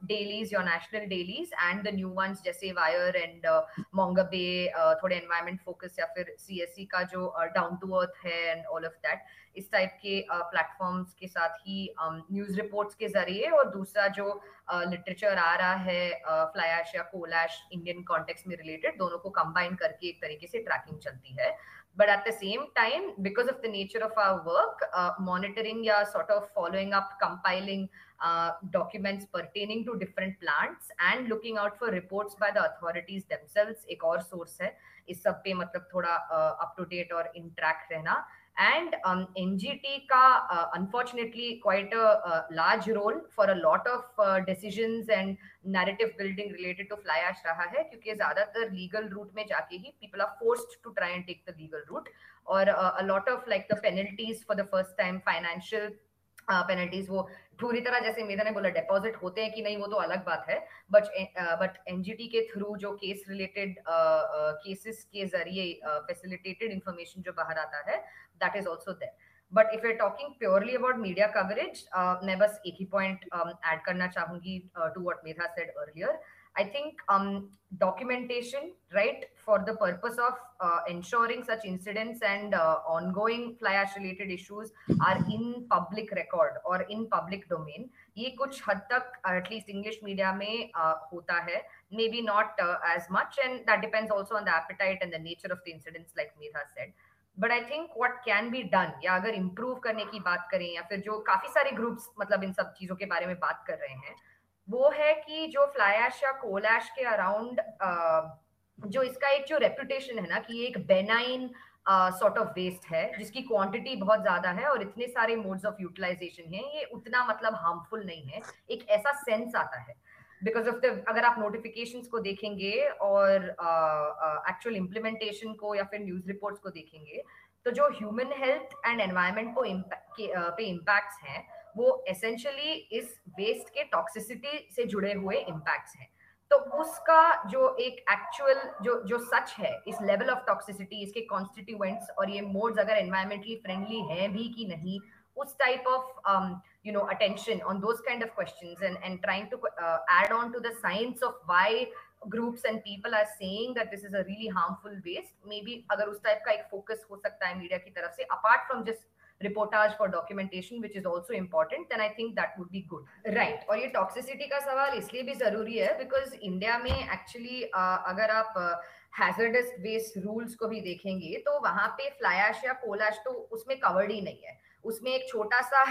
dailies, your national dailies and the new ones जैसे वायर एंड मोंगबे, थोड़े एनवायरमेंट फोकस या फिर सीएससी का जो डाउन टू अर्थ है एंड ऑल ऑफ दैट, इस type के platforms के साथ ही न्यूज़ रिपोर्ट्स के जरिए, और दूसरा जो लिटरेचर आ रहा है फ्लाई ऐश या कोल ऐश इंडियन कॉन्टेक्स्ट में रिलेटेड, दोनों को कंबाइन करके एक तरीके से ट्रैकिंग चलती है. But at the same time, because of the nature of our work, monitoring ya sort of following up, compiling documents pertaining to different plants and looking out for reports by the authorities themselves, ek aur source hai. Is sab pe matlab thoda up to date aur in track rehna. And NGT ka unfortunately quite a large role for a lot of decisions and narrative building related to fly ash रहा है, क्योंकि ज़्यादातर legal route में जाके ही people are forced to try and take the legal route, और a lot of like the penalties for the first time, financial penalties, वो पूरी तरह जैसे मेधा ने बोला डिपॉजिट होते हैं कि नहीं वो तो अलग बात है, बट एनजीटी के थ्रू जो केस रिलेटेड केसेस के जरिए फैसिलिटेटेड इंफॉर्मेशन जो बाहर आता है, that is also there. But if you are talking purely about media coverage, मैं बस एक ही पॉइंट ऐड करना चाहूंगी to what Medha said earlier. I think documentation, right, for the purpose of ensuring such incidents and ongoing fly ash related issues are in public record or in public domain. ये कुछ हद तक at least English media में होता है, maybe not as much, and that depends also on the appetite and the nature of the incidents, like Meedha said. But I think what can be done, या अगर improve करने की बात करें, या फिर जो काफी सारे groups मतलब इन सब चीजों के बारे में बात कर रहे हैं, वो है कि जो फ्लाई ऐश या कोल ऐश के अराउंड जो इसका एक जो रेपुटेशन है ना कि ये एक बेनाइन सॉर्ट ऑफ वेस्ट है जिसकी क्वांटिटी बहुत ज्यादा है और इतने सारे मोड्स ऑफ यूटिलाइजेशन है, ये उतना मतलब हार्मफुल नहीं है, एक ऐसा सेंस आता है बिकॉज ऑफ द, अगर आप नोटिफिकेशंस को देखेंगे और एक्चुअल इम्प्लीमेंटेशन को या फिर न्यूज रिपोर्ट्स को देखेंगे तो जो ह्यूमन हेल्थ एंड एनवायरमेंट को पे इम्पैक्ट्स हैं वो एसेंशियली इस वेस्ट के टॉक्सिसिटी से जुड़े हुए इम्पैक्ट्स हैं. तो उसका जो एक एक्चुअल जो सच है, इस लेवल ऑफ टॉक्सिसिटी, इसके कॉन्स्टिट्यूएंट्स और ये मोड्स अगर एनवायरमेंटली फ्रेंडली हैं भी कि नहीं, उस type of you know attention on those kind of questions and trying to add on to the science of why groups and people are saying that this is a really harmful waste, maybe agar us type ka ek focus ho sakta hai media ki taraf se, apart from just reportage for documentation which is also important, then I think that would be good, right? और ये toxicity का सवाल इसलिए भी जरूरी है because India में actually अगर आप hazardous waste rules को भी देखेंगे तो वहाँ पे fly ash या coal ash तो उसमें covered ही नहीं है, उसमें एक छोटा सा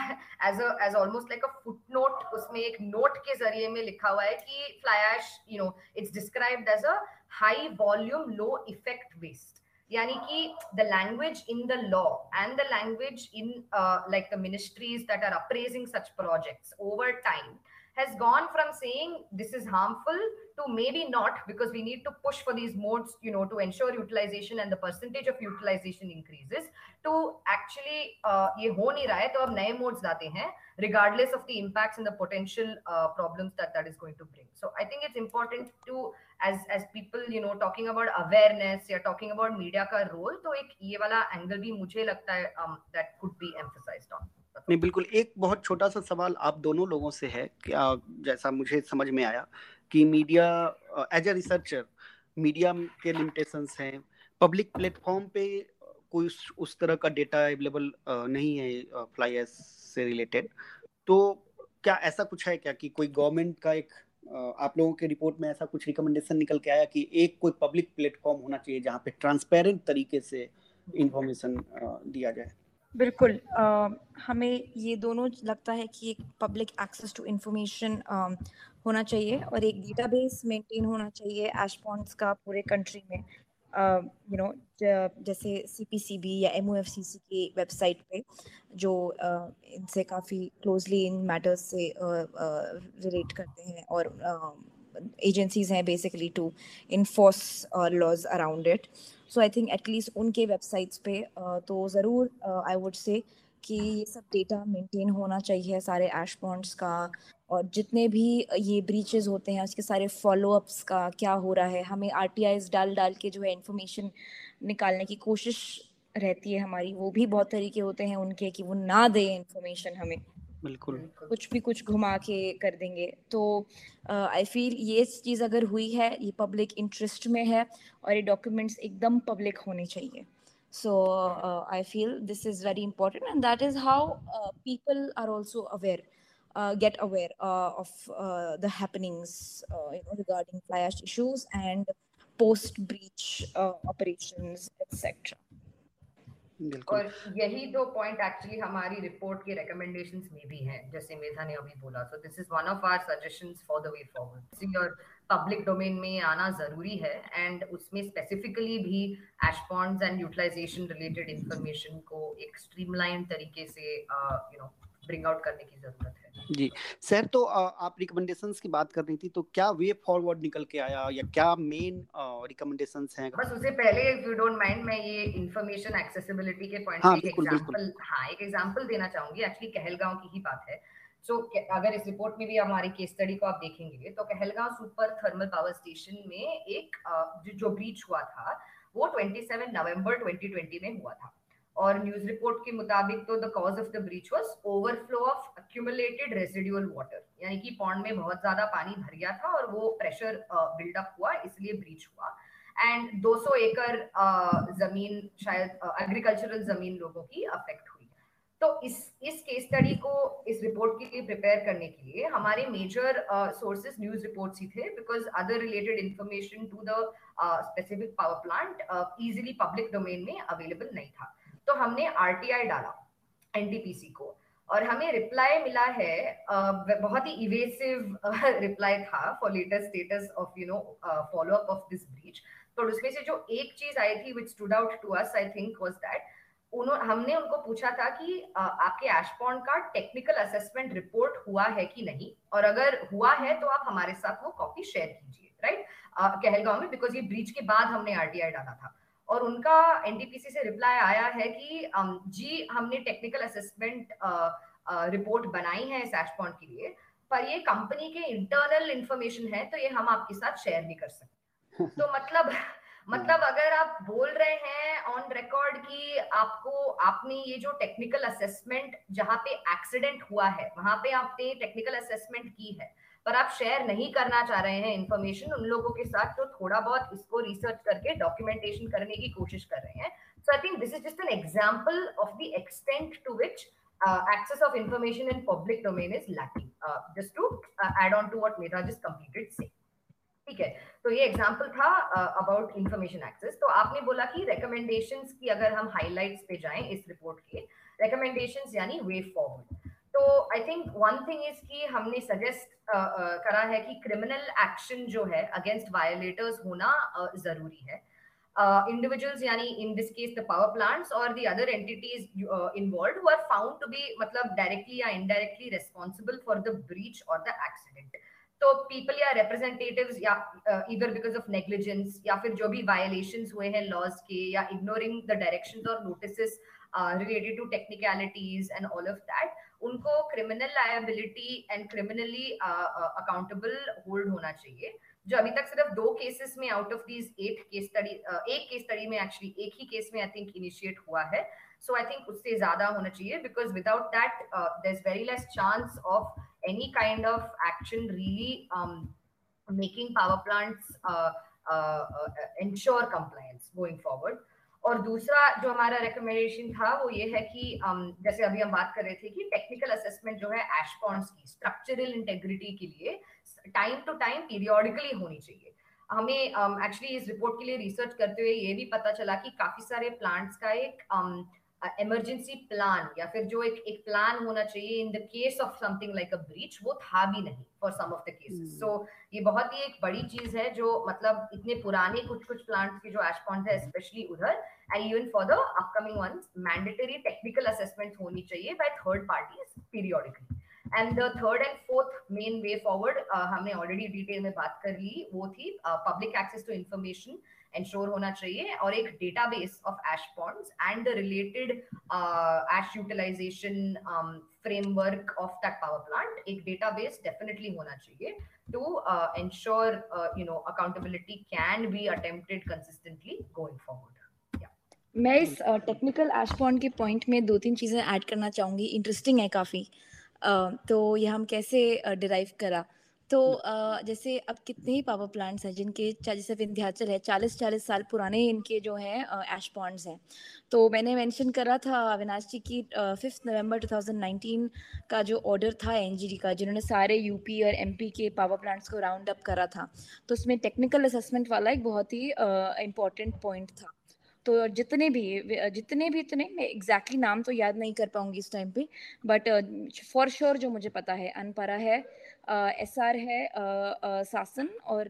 as almost like a footnote उसमें एक note के जरिए में लिखा हुआ है कि fly ash you know it's described as a high volume low effect waste, यानी कि the language in the law and the language in like the ministries that are appraising such projects over time has gone from saying this is harmful to maybe not, because we need to push for these modes, you know, to ensure utilization and the percentage of utilization increases, to actually ये हो नहीं रहा है तो अब नए modes लाते हैं regardless of the impacts and the potential problems that is going to bring. So I think it's important to as people you know talking about awareness या talking about media का role, तो एक ये वाला angle भी मुझे लगता है that could be emphasized on. नहीं बिल्कुल, एक बहुत छोटा सा सवाल आप दोनों लोगों से है कि जैसा मुझे समझ में आया कि media as a researcher media के लिमिटेशंस हैं, पब्लिक प्लेटफॉर्म पे कोई उस तरह का डेटा अवेलेबल नहीं है फ्लाई ऐश से रिलेटेड, तो क्या ऐसा कुछ है क्या कि कोई गवर्नमेंट का एक आप लोगों के रिपोर्ट में ऐसा कुछ रिकमेंडेशन निकल के आया कि एक कोई पब्लिक प्लेटफॉर्म होना चाहिए जहाँ पे ट्रांसपेरेंट तरीके से इंफॉर्मेशन दिया जाए? बिल्कुल, हमें ये दोनों लगता है कि एक पब्लिक एक्सेस टू इंफॉर्मेशन होना चाहिए और एक डेटाबेस मेंटेन होना चाहिए एश पॉन्ड्स का पूरे कंट्री में, यू नो जैसे सीपीसीबी या MOFCC की वेबसाइट पे जो इनसे काफ़ी क्लोजली इन मैटर्स से रिलेट करते हैं और एजेंसीज हैं basically to enforce laws around it. So I think at least उनके वेबसाइट्स पे तो ज़रूर आई वुड से कि ये सब डेटा मेंटेन होना चाहिए सारे एश पॉन्ड्स का और जितने भी ये ब्रीचेस होते हैं उसके सारे फॉलोअप्स का क्या हो रहा है. हमें RTIs डाल के जो है इन्फॉर्मेशन निकालने की कोशिश रहती है हमारी, वो भी बहुत तरीके होते हैं उनके कि वो ना दें इन्फॉर्मेशन हमें, बिल्कुल कुछ भी कुछ घुमा के कर देंगे. तो आई फील ये चीज़ अगर हुई है ये पब्लिक इंटरेस्ट में है और ये डॉक्यूमेंट्स एकदम पब्लिक होने चाहिए. So I feel this is very important and that is how people are also aware get aware of the happenings you know, regarding fly ash issues and post breach operations etc. और यही दो point actually हमारी report के recommendations में भी हैं जैसे मेधा ने अभी बोला. So this is one of our suggestions for the way forward. और पब्लिक डोमेन में आना जरूरी है एंड उसमें स्पेसिफिकली भी ash ponds and utilization related information को एक स्ट्रीमलाइन तरीके से यू नो ब्रिंग आउट करने की जरूरत है. जी सर, तो आप रिकमेंडेशंस की बात कर रही थी, तो क्या वे फॉरवर्ड निकल के आया या क्या मेन रिकमेंडेशंस हैं? बस उससे पहले इफ यू डोंट माइंड मैं ये इंफॉर्मेशन एक्सेसिबिलिटी के पॉइंट से एक एग्जांपल देना चाहूंगी. एक्चुअली कहलगांव की ही बात है. सो अगर इस रिपोर्ट में भी हमारी केस स्टडी को आप देखेंगे तो Kahalgaon super thermal power station में एक जो ब्रीच हुआ था वो 27 नवंबर 2020 में हुआ था और न्यूज रिपोर्ट के मुताबिक तो the cause of the breach was overflow of accumulated residual water, यानी कि पॉन्ड में बहुत ज्यादा पानी भर गया था और वो प्रेशर बिल्डअप हुआ इसलिए ब्रीच हुआ. एंड 200 एकड़ जमीन शायद एग्रीकल्चरल जमीन लोगों की अफेक्ट हुई. तो इस केस स्टडी को इस रिपोर्ट के लिए प्रिपेयर करने के लिए हमारे मेजर सोर्सेस न्यूज रिपोर्ट्स ही थे because other related information to the specific power plant easily public domain में अवेलेबल नहीं था. तो हमने RTI डाला NTPC को और हमें रिप्लाई मिला है, बहुत ही इवेसिव रिप्लाई था for latest status of you know follow up of this breach. तो उसमें से जो एक चीज आई थी which stood out to us I think was that हमने उनको पूछा था कि आपके एश पॉन्ड का टेक्निकल असेसमेंट रिपोर्ट हुआ है कि नहीं, और अगर हुआ है तो आप हमारे साथ वो कॉपी शेयर कीजिए, राइट, कहलगांव में, बिकॉज ये ब्रीच के बाद हमने RTI डाला था. और उनका NTPC से रिप्लाई आया है कि जी हमने टेक्निकल असेसमेंट रिपोर्ट बनाई है इस एश पॉन्ड के लिए, पर ये कंपनी के इंटरनल इंफॉर्मेशन है तो ये हम आपके साथ शेयर नहीं कर सकते. तो मतलब अगर आप बोल रहे हैं ऑन रिकॉर्ड कि आपने ये जो टेक्निकल असेसमेंट जहाँ पे एक्सीडेंट हुआ है वहां पे आपने टेक्निकल असेसमेंट की है पर आप शेयर नहीं करना चाह रहे हैं इंफॉर्मेशन उन लोगों के साथ, तो थोड़ा बहुत इसको रिसर्च करके डॉक्यूमेंटेशन करने की कोशिश कर रहे हैं. So I think this is just an example of the extent to which access of information in public domain is lacking. Just to add on to what Medha just completed saying. ठीक है, तो ये example था about information access. तो आपने बोला कि recommendations की अगर हम हाईलाइट्स पे जाएं इस रिपोर्ट के, रिकमेंडेशंस यानी वे फॉरवर्ड। तो I think one thing is कि हमने सजेस्ट करा है कि क्रिमिनल एक्शन जो है अगेंस्ट वायलेटर्स होना जरूरी है। इंडिविजुअल्स यानी in this case the power plants और the other entities involved who are found to be मतलब डायरेक्टली या indirectly responsible for the breach और द एक्सीडेंट। तो पीपल या रिप्रेजेंटेटिव्स या इधर बिकॉज ऑफ नेग्लिजेंस या फिर जो भी वायलेशंस हुए हैं लॉज के या इग्नोरिंग द डायरेक्शंस और notices related to technicalities and all of that, उनको criminal liability and criminally accountable hold होना चाहिए। जो अभी तक सिर्फ 2 केसेस में out of these 8 case study, एक केस स्टडी में एक्चुअली एक ही केस में आई थिंक इनिशिएट हुआ है। सो आई थिंक उससे ज्यादा होना चाहिए because without that there is very less chance of any kind of action really making power plants ensure compliance going forward। और दूसरा जो हमारा recommendation था वो ये है कि जैसे अभी हम बात कर रहे थे कि technical assessment जो है ash ponds की structural integrity के लिए time to time periodically होनी चाहिए। हमें actually इस report के लिए research करते हुए ये भी पता चला कि काफी सारे plants का एक इमरजेंसी प्लान या फिर जो एक प्लान होना चाहिए in the case of something like a breach, वो था भी नहीं for some of the cases. So ये बहुत ही एक बड़ी चीज है जो मतलब इतने पुराने कुछ प्लांट्स के जो एश पॉन्ड्स है स्पेशली उधर, and even for the upcoming ones mandatory technical assessment होनी चाहिए by third parties periodically. And the third and fourth main way forward हमने ऑलरेडी डिटेल में बात कर ली, वो थी public access to information ensure होना चाहिए और एक database of ash ponds and the related ash utilization framework of that power plant, एक डेटाबेस डेफिनेटली होना चाहिए to ensure you know accountability can be attempted consistently going forward. मैं इस technical ash pond के पॉइंट में 2-3 चीजें add करना चाहूंगी, इंटरेस्टिंग है काफी। तो यह हम कैसे डिराइव करा, तो जैसे अब कितने ही पावर प्लांट्स हैं जिनके जैसे विंध्याचल है 40-40 साल पुराने इनके जो हैं एश पॉन्ड्स हैं। तो मैंने मेंशन करा था अविनाश जी की 5 नवंबर 2019 का जो ऑर्डर था एनजीटी का, जिन्होंने सारे यूपी और एमपी के पावर प्लांट्स को राउंड अप करा था। तो उसमें टेक्निकल असेसमेंट वाला एक बहुत ही इम्पोर्टेंट पॉइंट था। तो जितने भी इतने मैं एग्जैक्टली नाम तो याद नहीं कर पाऊंगी इस टाइम पे, बट फॉर श्योर जो मुझे पता है अनपारा है, एस्सार है, सासन और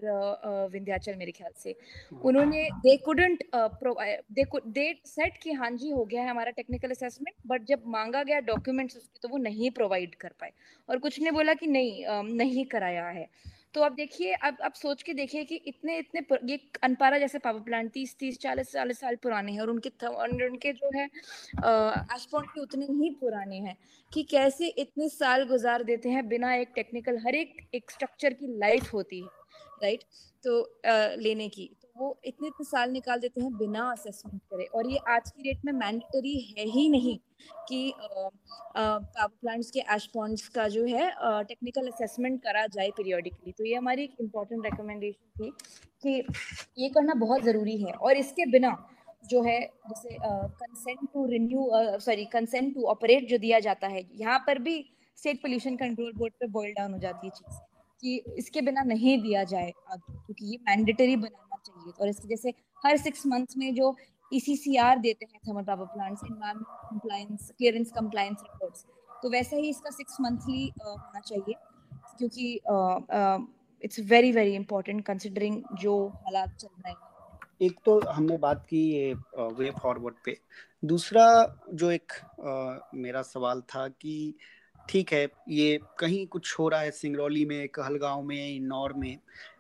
विंध्याचल मेरे ख्याल से। उन्होंने दे सेट कि हाँ जी हो गया है हमारा टेक्निकल असेसमेंट, बट जब मांगा गया डॉक्यूमेंट्स उसके तो वो नहीं प्रोवाइड कर पाए और कुछ ने बोला कि नहीं कराया है। तो आप देखिए, आप सोच के देखिए कि इतने ये अनपारा जैसे पावर प्लांट 30-40 साल पुराने हैं और उनके जो है एश पॉन्ड के उतने ही पुराने हैं कि कैसे इतने साल गुजार देते हैं बिना एक टेक्निकल हर एक स्ट्रक्चर की लाइफ होती है राइट तो लेने की, तो वो इतने साल निकाल देते हैं बिना असेसमेंट करे। और ये आज की डेट में मैंडेटरी है ही नहीं कि पावर प्लांट्स के एश पॉन्ड्स का जो है टेक्निकल असेसमेंट करा जाए पीरियोडिकली। तो ये हमारी एक इम्पॉर्टेंट रिकमेंडेशन थी कि ये करना बहुत ज़रूरी है। और इसके बिना जो है जैसे कंसेंट टू ऑपरेट जो दिया जाता है, यहाँ पर भी स्टेट पोल्यूशन कंट्रोल बोर्ड पर बॉयल डाउन हो जाती है चीज़ कि इसके बिना नहीं दिया जाए क्योंकि ये मैंडेटरी बनाना चाहिए। और इसके जैसे हर 6 मंथ्स में जो ECCR देते हैं thermal power plants environment compliance clearance compliance reports, तो वैसा ही इसका 6 मंथली होना चाहिए क्योंकि it's very very important considering जो हालात चल रहे हैं। एक तो हमने बात की ये वे फॉरवर्ड पे, दूसरा जो एक मेरा सवाल था कि ठीक है ये कहीं कुछ हो रहा है सिंगरौली में, कहलगांव में, एन्नोर में,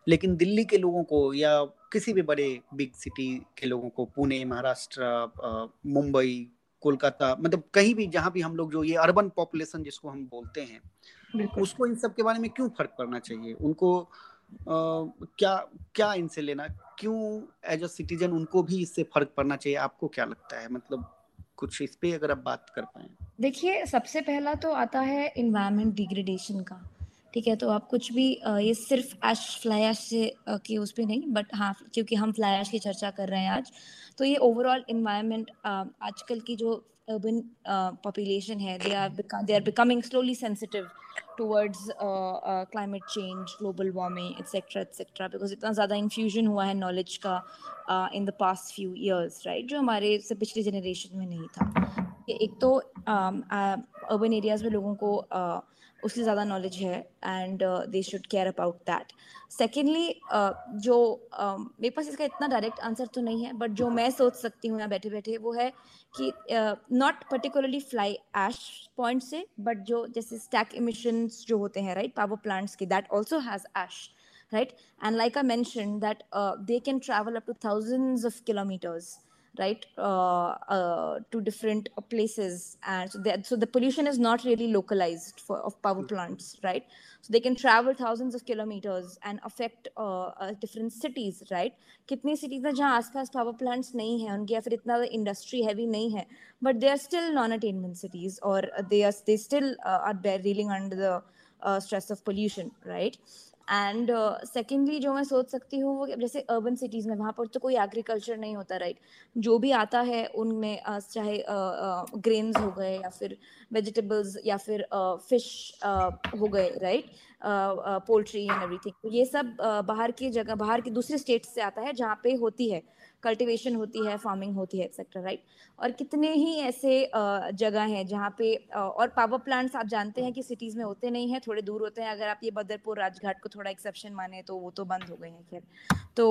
लेकिन दिल्ली के लोगों को या किसी भी बड़े बिग सिटी के लोगों को, पुणे, महाराष्ट्र, मुंबई, कोलकाता, मतलब कहीं भी जहाँ भी हम लोग जो ये अर्बन पॉपुलेशन जिसको हम बोलते हैं उसको इन सब के बारे में क्यों फर्क पड़ना चाहिए? उनको क्या क्या इनसे लेना, क्यों एज अ सिटीजन उनको भी इससे फर्क पड़ना चाहिए? आपको क्या लगता है, मतलब कुछ इस पे अगर आप बात कर पाए। देखिए सबसे पहला तो आता है एनवायरमेंट डिग्रेडेशन का ठीक है, तो आप कुछ भी ये सिर्फ आज फ्लाई ऐश से कि उस पर नहीं, बट हाँ क्योंकि हम फ्लाई ऐश की चर्चा कर रहे हैं आज, तो ये ओवरऑल इन्वायरमेंट आजकल की जो अर्बन पॉपुलेशन है they are becoming slowly sensitive towards climate change, global warming etcetera etcetera, because इतना ज़्यादा इन्फ्यूजन हुआ है नॉलेज का in the past few years right, जो हमारे से पिछले जनरेशन में नहीं था। एक तो अर्बन एरियाज़ में लोगों को उससे ज़्यादा नॉलेज है and they should care about that. Secondly जो मेरे पास इसका इतना डायरेक्ट आंसर तो नहीं है, बट जो मैं सोच सकती हूँ यहाँ बैठे बैठे वो है कि not particularly fly ash point से, बट जो जैसे स्टैक इमिशंस जो होते हैं राइट पावर प्लांट्स के, that also has ash right, and like I mention that they can travel up to thousands of kilometers right to different places, and so the pollution is not really localized of power plants right, so they can travel thousands of kilometers and affect different cities right. kitni cities na jahan aas paas power plants nahi hai unke ya fir itna industry heavy nahi hai, but they are still non attainment cities or they still are reeling under the stress of pollution right. And secondly जो मैं सोच सकती हूँ वो जैसे urban cities में वहाँ पर तो कोई एग्रीकल्चर नहीं होता राइट, जो भी आता है उनमें चाहे ग्रेन्स हो गए या फिर वेजिटेबल्स या फिर फिश हो गए राइट, पोल्ट्री एंड एवरीथिंग, ये सब बाहर की दूसरे स्टेट्स से आता है जहाँ पे होती है कल्टिवेशन, होती है फार्मिंग, होती है एक्सेट्रा राइट। और कितने ही ऐसे जगह हैं जहाँ पे और पावर प्लांट्स आप जानते हैं कि सिटीज़ में होते नहीं हैं, थोड़े दूर होते हैं, अगर आप ये बदरपुर राजघाट को थोड़ा एक्सेप्शन माने तो वो तो बंद हो गए हैं खैर, तो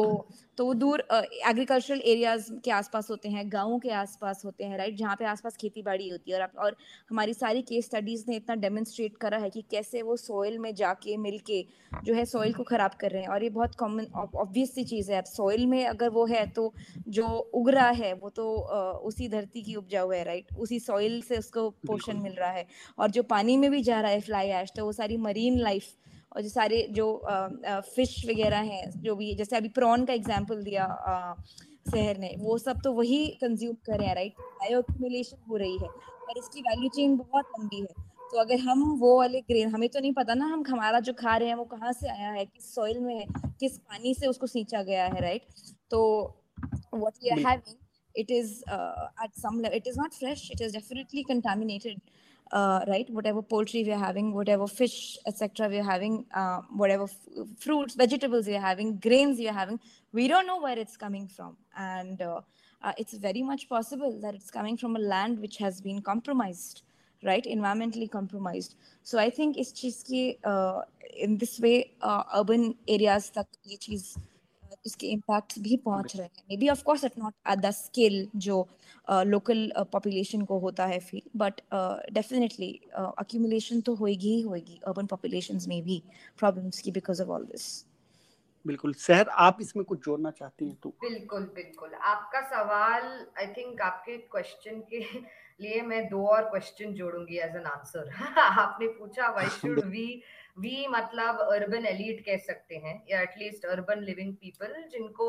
वो दूर एग्रीकल्चरल एरियाज़ के आसपास होते हैं, गाँवों के आसपास होते हैं राइट, जहाँ पे आसपास खेती बाड़ी होती है। और हमारी सारी केस स्टडीज़ ने इतना डेमोन्स्ट्रेट करा है कि कैसे वो सॉइल में जाके मिल के जो है सॉइल को ख़राब कर रहे हैं, और ये बहुत कॉमन ऑब्वियस सी चीज़ है। अब सॉइल में अगर वो है तो जो उग रहा है वो तो उसी धरती की उपजाऊ है राइट, उसी सॉइल से उसको पोषण मिल रहा है, और जो पानी में भी जा रहा है फ्लाई ऐश तो वो सारी मरीन लाइफ और जो सारे जो फिश वगैरह हैं जो भी, जैसे अभी प्रॉन का एग्जांपल दिया सहर ने, वो सब तो वही कंज्यूम कर रहे हैं राइट, बायोएक्युमुलेशन हो रही है और इसकी वैल्यू चेन बहुत लंबी है। तो अगर हम वो वाले ग्रेन, हमें तो नहीं पता ना हम हमारा जो खा रहे हैं वो कहाँ से आया है, किस सॉइल में है, किस पानी से उसको सींचा गया है राइट। तो what we are having, it is at some level it is not fresh, it is definitely contaminated right, whatever poultry we are having, whatever fish etc we are having, whatever fruits, vegetables we are having, grains we are having, we don't know where it's coming from, and it's very much possible that it's coming from a land which has been compromised right, environmentally compromised. So I think is cheez ki in this way urban areas tak ye cheez इसके impact भी पहुंच रहे हैं, maybe of course it not at the scale जो local population को होता है feel, but definitely accumulation तो होएगी ही होएगी अर्बन पॉपुलेशंस में भी प्रॉब्लम्स की बिकॉज ऑफ ऑल दिस। बिल्कुल सहर, आप इसमें कुछ जोड़ना चाहती हैं तो? बिल्कुल बिल्कुल, आपका सवाल आई थिंक आपके क्वेश्चन के लिए मैं दो और क्वेश्चन जोड़ूंगी एज एन आंसर। आपने पूछा व्हाई शुड वी मतलब अर्बन एलीट कह सकते हैं या एटलीस्ट अर्बन लिविंग पीपल, जिनको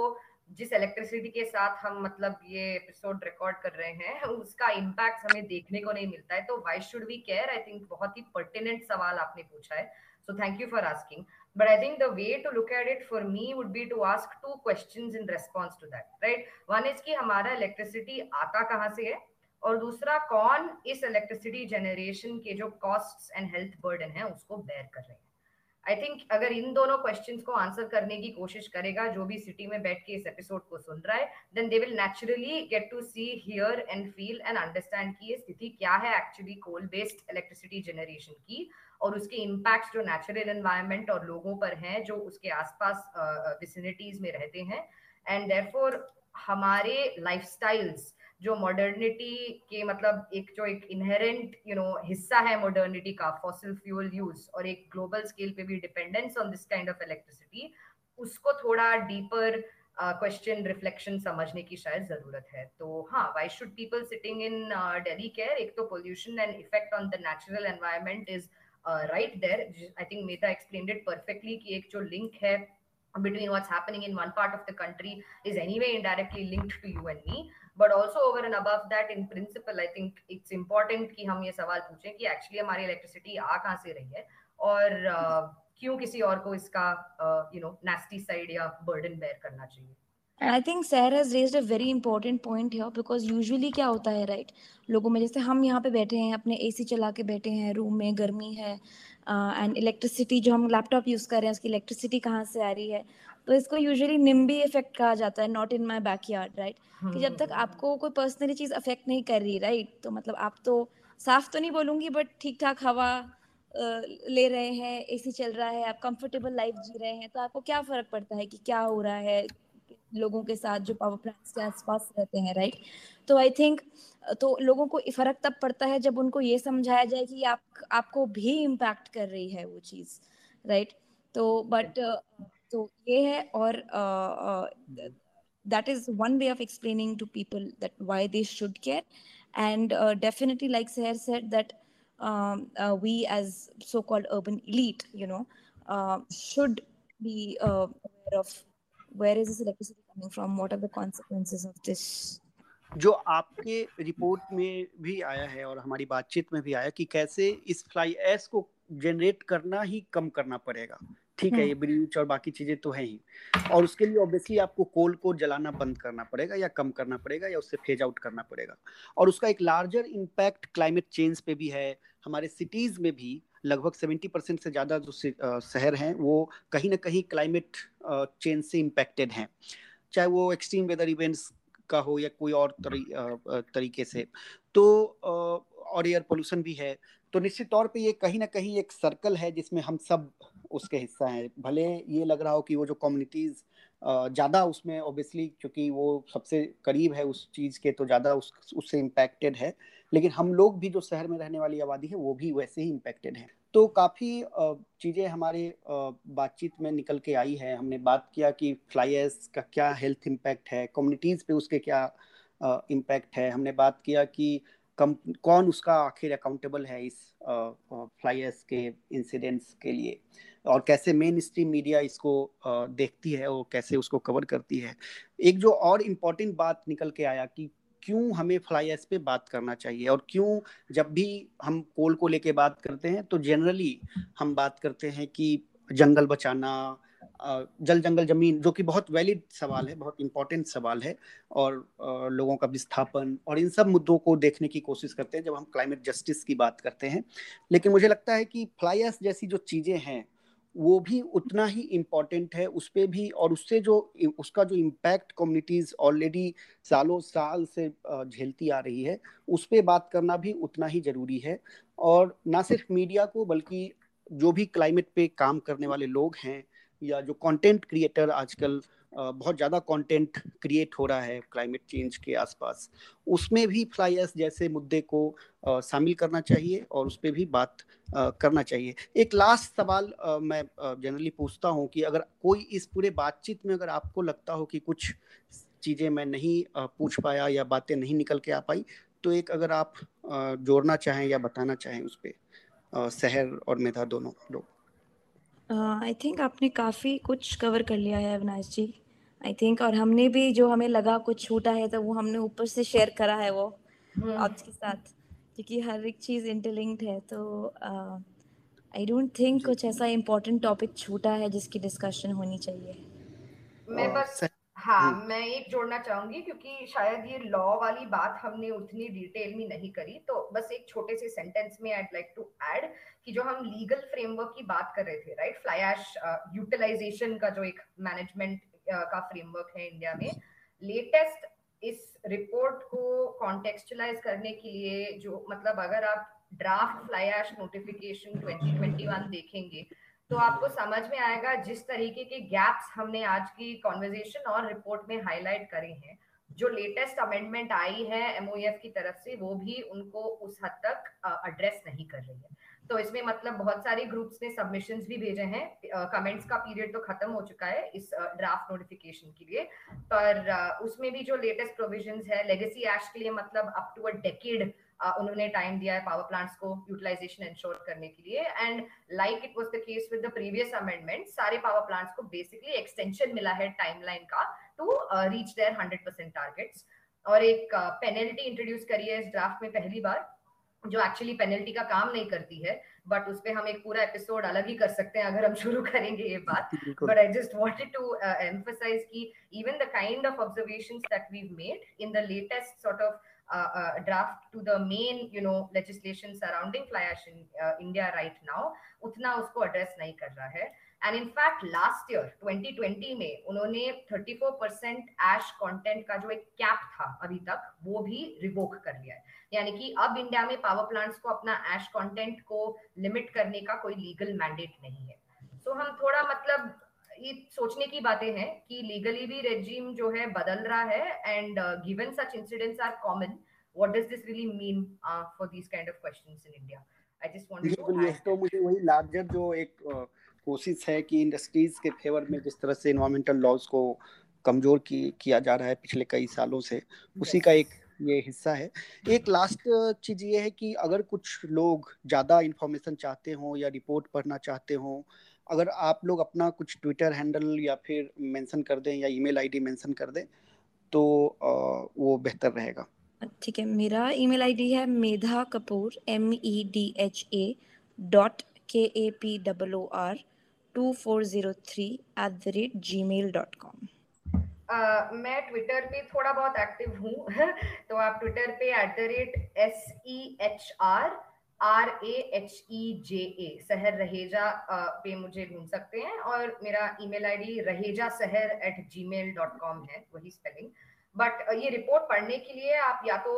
जिस इलेक्ट्रिसिटी के साथ हम मतलब ये एपिसोड रिकॉर्ड कर रहे हैं उसका इम्पैक्ट हमें देखने को नहीं मिलता है, तो why should we care, I think बहुत ही पर्टिनेंट सवाल आपने पूछा है, so thank you for asking. But I think the way to look at it for me would be to ask two questions in response to that, right? One is कि हमारा electricity आता कहाँ से है, और दूसरा कौन इस electricity generation के जो costs and health burden है उसको bear कर रहे हैं। I think अगर इन दोनों questions को answer करने की कोशिश करेगा जो भी city में बैठ के इस episode को सुन रहा है, then they will naturally get to see, hear and feel and understand कि ये स्थिति क्या है actually coal based electricity generation की, और उसके इम्पैक्ट जो नेचुरल एनवायरनमेंट और लोगों पर हैं जो उसके आसपास विसिनिटीज में रहते हैं, एंड देयरफॉर हमारे लाइफस्टाइल्स जो मॉडर्निटी के मतलब एक जो एक इनहेरेंट यू नो हिस्सा है मॉडर्निटी का, फॉसिल फ्यूल यूज और एक ग्लोबल स्केल पे भी dependence on this kind of electricity, उसको थोड़ा डीपर क्वेश्चन रिफ्लेक्शन समझने की शायद जरूरत है। तो हाँ, why should people sitting in Delhi care, एक तो pollution and effect on the natural environment is right there, I think Medha explained it perfectly कि एक जो link है between what's happening in one part of the country is anyway indirectly linked to you and me, but also over and above that in principle I think it's important कि हम ये सवाल पूछें कि actually हमारी electricity आ कहाँ से रही है, और क्यों किसी और को इसका nasty side या burden bear करना चाहिए। And I think Sarah has raised a very important point here because usually क्या होता है right? लोगों में जैसे हम यहाँ पे बैठे हैं अपने AC चला के बैठे हैं रूम में गर्मी है and electricity जो हम लैपटॉप यूज़ कर रहे हैं उसकी electricity कहाँ से आ रही है तो इसको यूजुअली निम्बी इफेक्ट कहा जाता है not in my backyard right कि जब तक आपको कोई पर्सनली चीज़ अफेक्ट नहीं कर रही राइट तो मतलब आप तो साफ तो नहीं बोलूँगी बट ठीक ठाक हवा ले रहे हैं AC चल रहा है आप कंफर्टेबल लाइफ जी रहे हैं तो आपको क्या फ़र्क पड़ता है कि क्या हो रहा है लोगों के साथ जो पावर प्लांट्स के आसपास रहते हैं राइट तो आई थिंक तो लोगों को फ़र्क तब पड़ता है जब उनको ये समझाया जाए कि आपको भी इम्पैक्ट कर रही है वो चीज़ राइट तो बट तो ये है और that is one way of explaining to people that why they should care and definitely like Sahar said that we as so-called urban elite, should be aware of where is this electricity coming from, what are the consequences of this. जो आपके report में भी आया है और हमारी बातचीत में भी आया कि कैसे इस फ्लाई ऐश को जनरेट करना ही कम करना पड़ेगा, ठीक है, ये ब्रीच और बाकी चीजें तो है ही, और उसके लिए ऑब्वियसली आपको कोल को जलाना बंद करना पड़ेगा या कम करना पड़ेगा या उससे फेज आउट करना पड़ेगा। और उसका एक लार्जर इम्पैक्ट क्लाइमेट चेंज पे भी है। हमारे सिटीज़ में भी लगभग 70% से ज़्यादा जो शहर हैं वो कहीं ना कहीं क्लाइमेट चेंज से इम्पेक्टेड हैं, चाहे वो एक्सट्रीम वेदर इवेंट्स का हो या कोई और तरीके से, तो और एयर पोल्यूशन भी है। तो निश्चित तौर पे ये कहीं ना कहीं एक सर्कल है जिसमें हम सब उसके हिस्सा हैं। भले ये लग रहा हो कि वो जो कम्युनिटीज़ ज़्यादा उसमें ऑब्वियसली क्योंकि वो सबसे करीब है उस चीज़ के तो ज़्यादा उससे इम्पैक्टेड है, लेकिन हम लोग भी जो शहर में रहने वाली आबादी है वो भी वैसे ही इम्पैक्टेड है। तो काफ़ी चीज़ें हमारे बातचीत में निकल के आई है। हमने बात किया कि फ्लाई ऐश का क्या हेल्थ इम्पैक्ट है, कम्युनिटीज़ पे उसके क्या इम्पैक्ट है, हमने बात किया कि कौन उसका आखिर अकाउंटेबल है इस फ्लाई ऐश के इंसिडेंट्स के लिए और कैसे मेन स्ट्रीम मीडिया इसको देखती है और कैसे उसको कवर करती है। एक जो और इम्पॉर्टेंट बात निकल के आया कि क्यों हमें फ्लाई ऐश पे बात करना चाहिए और क्यों जब भी हम कोल को लेके बात करते हैं तो जनरली हम बात करते हैं कि जंगल बचाना, जल जंगल जमीन, जो कि बहुत वैलिड सवाल है, बहुत इम्पोर्टेंट सवाल है, और लोगों का विस्थापन और इन सब मुद्दों को देखने की कोशिश करते हैं जब हम क्लाइमेट जस्टिस की बात करते हैं। लेकिन मुझे लगता है कि फ्लाई ऐश जैसी जो चीज़ें हैं वो भी उतना ही इम्पॉर्टेंट है उस पर भी, और उससे जो उसका जो इम्पैक्ट कम्युनिटीज़ ऑलरेडी सालों साल से झेलती आ रही है उस पर बात करना भी उतना ही ज़रूरी है। और ना सिर्फ मीडिया को बल्कि जो भी क्लाइमेट पे काम करने वाले लोग हैं या जो कंटेंट क्रिएटर, आजकल बहुत ज़्यादा कंटेंट क्रिएट हो रहा है क्लाइमेट चेंज के आसपास, उसमें भी फ्लाई ऐश जैसे मुद्दे को शामिल करना चाहिए और उस पर भी बात करना चाहिए। एक लास्ट सवाल मैं जनरली पूछता हूँ कि अगर कोई इस पूरे बातचीत में अगर आपको लगता हो कि कुछ चीज़ें मैं नहीं पूछ पाया या बातें नहीं निकल के आ पाई तो एक अगर आप जोड़ना चाहें या बताना चाहें उस पर, सहर और मेधा दोनों लोग। आई थिंक आपने काफ़ी कुछ कवर कर लिया है अविनाश जी, आई थिंक, और हमने भी जो हमें लगा कुछ छूटा है तो वो हमने ऊपर से शेयर करा है वो आपके साथ, क्योंकि हर एक चीज़ इंटरलिंक्ड है। तो आई डोंट थिंक कुछ ऐसा इम्पोर्टेंट टॉपिक छूटा है जिसकी डिस्कशन होनी चाहिए। मैं बस मैं एक जोड़ना चाहूँगी क्योंकि शायद ये लॉ वाली बात हमने उतनी डिटेल में नहीं करी, तो बस एक छोटे से सेंटेंस में I'd like to add कि जो हम लीगल फ्रेमवर्क की बात कर रहे थे राइट, फ्लाई ऐश यूटिलाइजेशन का जो एक मैनेजमेंट का फ्रेमवर्क है इंडिया में, लेटेस्ट इस रिपोर्ट को कॉन्टेक्चुअलाइज करने के लिए जो मतलब अगर आप ड्राफ्ट फ्लाई ऐश नोटिफिकेशन 2021 देखेंगे तो आपको समझ में आएगा जिस तरीके के गैप्स हमने आज की कॉन्वर्जेशन और रिपोर्ट में हाईलाइट करे हैं। जो लेटेस्ट अमेंडमेंट आई है MOEF की तरफ से वो भी उनको उस हद तक एड्रेस नहीं कर रही है। तो इसमें मतलब बहुत सारे ग्रुप्स ने सबमिशंस भी भेजे हैं, कमेंट्स का पीरियड तो खत्म हो चुका है इस ड्राफ्ट नोटिफिकेशन के लिए, पर उसमें भी जो लेटेस्ट प्रोविजंस है लेगेसी ऐश के लिए मतलब अप टू अ डेकेड उन्होंने टाइम दिया है पावर प्लांट्स को यूटिलाइजेशन इंश्योर करने के लिए। And like it was the case with the previous amendment, सारे पावर प्लांट्स को बेसिकली एक्सटेंशन मिला है टाइमलाइन का टू रीच देयर 100% टारगेट्स। और एक पेनल्टी इंट्रोड्यूस करी है इस ड्राफ्ट में पहली बार जो एक्चुअली पेनल्टी का काम नहीं करती है, बट उस पे हम एक पूरा एपिसोड अलग ही कर सकते हैं अगर हम शुरू करेंगे ये बात. But I just wanted to emphasize कि even the kind of observations that we have made in the latest sort of draft to the main, you know, legislation surrounding fly ash in India right now, उतना उसको address नहीं कर रहा है. And in fact, last year 2020 में उन्होंने 34% ash content का जो एक cap था अभी तक, वो भी revoke कर लिया है. यानी कि अब इंडिया में power plants को अपना ash content को limit करने का कोई legal mandate नहीं है. So हम थोड़ा मतलब ये सोचने की बातें हैं कि लीगली भी रेजिम जो है बदल रहा है, and given such incidents are common, what does this really mean for this kind of questions in India. I just want to ये तो मुझे वही लार्जर जो एक कोशिश है कि इंडस्ट्रीज के फेवर में जिस तरह से एनवायरमेंटल लॉज को कमजोर किया जा रहा है पिछले कई सालों से, उसी का एक ये हिस्सा है. एक लास्ट चीज ये है कि अगर कुछ लोग ज्यादा इंफॉर्मेशन चाहते हो या रिपोर्ट पढ़ना चाहते हो, अगर आप लोग अपना कुछ ट्विटर हैंडल या फिर मेंशन कर दें या ईमेल आईडी मेंशन कर दें तो वो बेहतर रहेगा. ठीक है, मेरा ईमेल आईडी है medhaKapoor.KAPOR2403@gmail.com. मैं ट्विटर पे थोड़ा बहुत एक्टिव हूँ तो आप ट्विटर पे @SEHRRAHEJA सहर रहेजा पे मुझे ढूंढ सकते हैं. और मेरा ईमेल आईडी रहेजा@gmail.com है, वही स्पेलिंग. बट ये रिपोर्ट पढ़ने के लिए आप या तो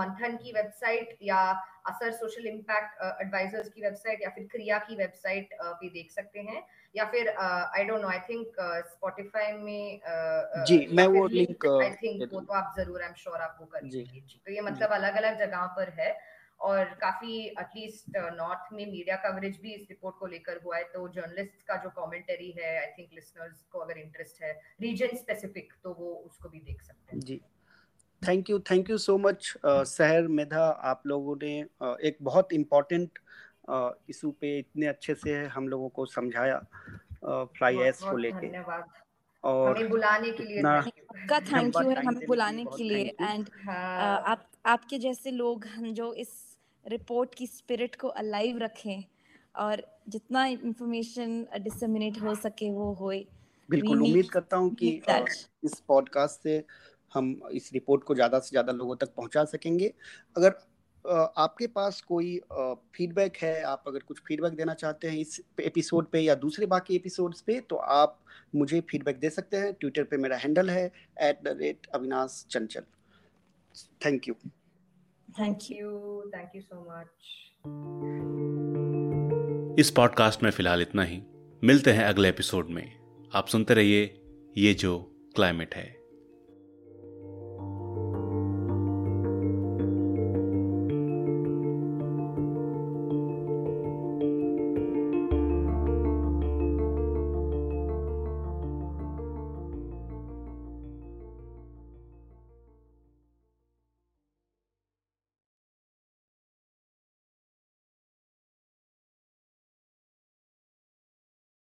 मंथन की वेबसाइट या असर सोशल इम्पैक्ट एडवाइजर्स की वेबसाइट या फिर क्रिया की वेबसाइट पे देख सकते हैं, या फिर I don't know, I think Spotify में जी मैं वो लिंक आई थिंक वो तो आप जरूर, आई एम श्योर आप वो कर लीजिए. तो ये मतलब अलग अलग जगह पर है, और काफी एटलीस्ट नॉर्थ में मीडिया कवरेज भी इस रिपोर्ट को लेकर हुआ है. तो जर्नलिस्ट का जो कमेंटरी है, आई थिंक लिसनर्स को अगर इंटरेस्ट है रीजन स्पेसिफिक तो वो उसको भी देख सकते हैं. जी thank you so much Sahar, Medha, आप लोगों ने एक बहुत इम्पोर्टेंट इशू पे इतने अच्छे से हम लोगों को समझाया फ्लाई ऐश को लेके. और हमें बुलाने के लिए आपका थैंक यू है, हमें बुलाने के लिए. एंड आपके जैसे लोग जो इस रिपोर्ट की स्पिरिट को अलाइव रखें और जितना इंफॉर्मेशन डिसमिनेट हो सके वो होए. बिल्कुल उम्मीद करता हूँ कि इस पॉडकास्ट से हम इस रिपोर्ट को ज़्यादा से ज़्यादा लोगों तक पहुँचा सकेंगे. अगर आपके पास कोई फीडबैक है, आप अगर कुछ फीडबैक देना चाहते हैं इस एपिसोड पे या दूसरे बाकी एपिसोड्स पे, तो आप मुझे फीडबैक दे सकते हैं. ट्विटर पे मेरा हैंडल है @Avinash Chanchal. Thank you so much. इस पॉडकास्ट में फिलहाल इतना ही, मिलते हैं अगले एपिसोड में. आप सुनते रहिए ये जो क्लाइमेट है.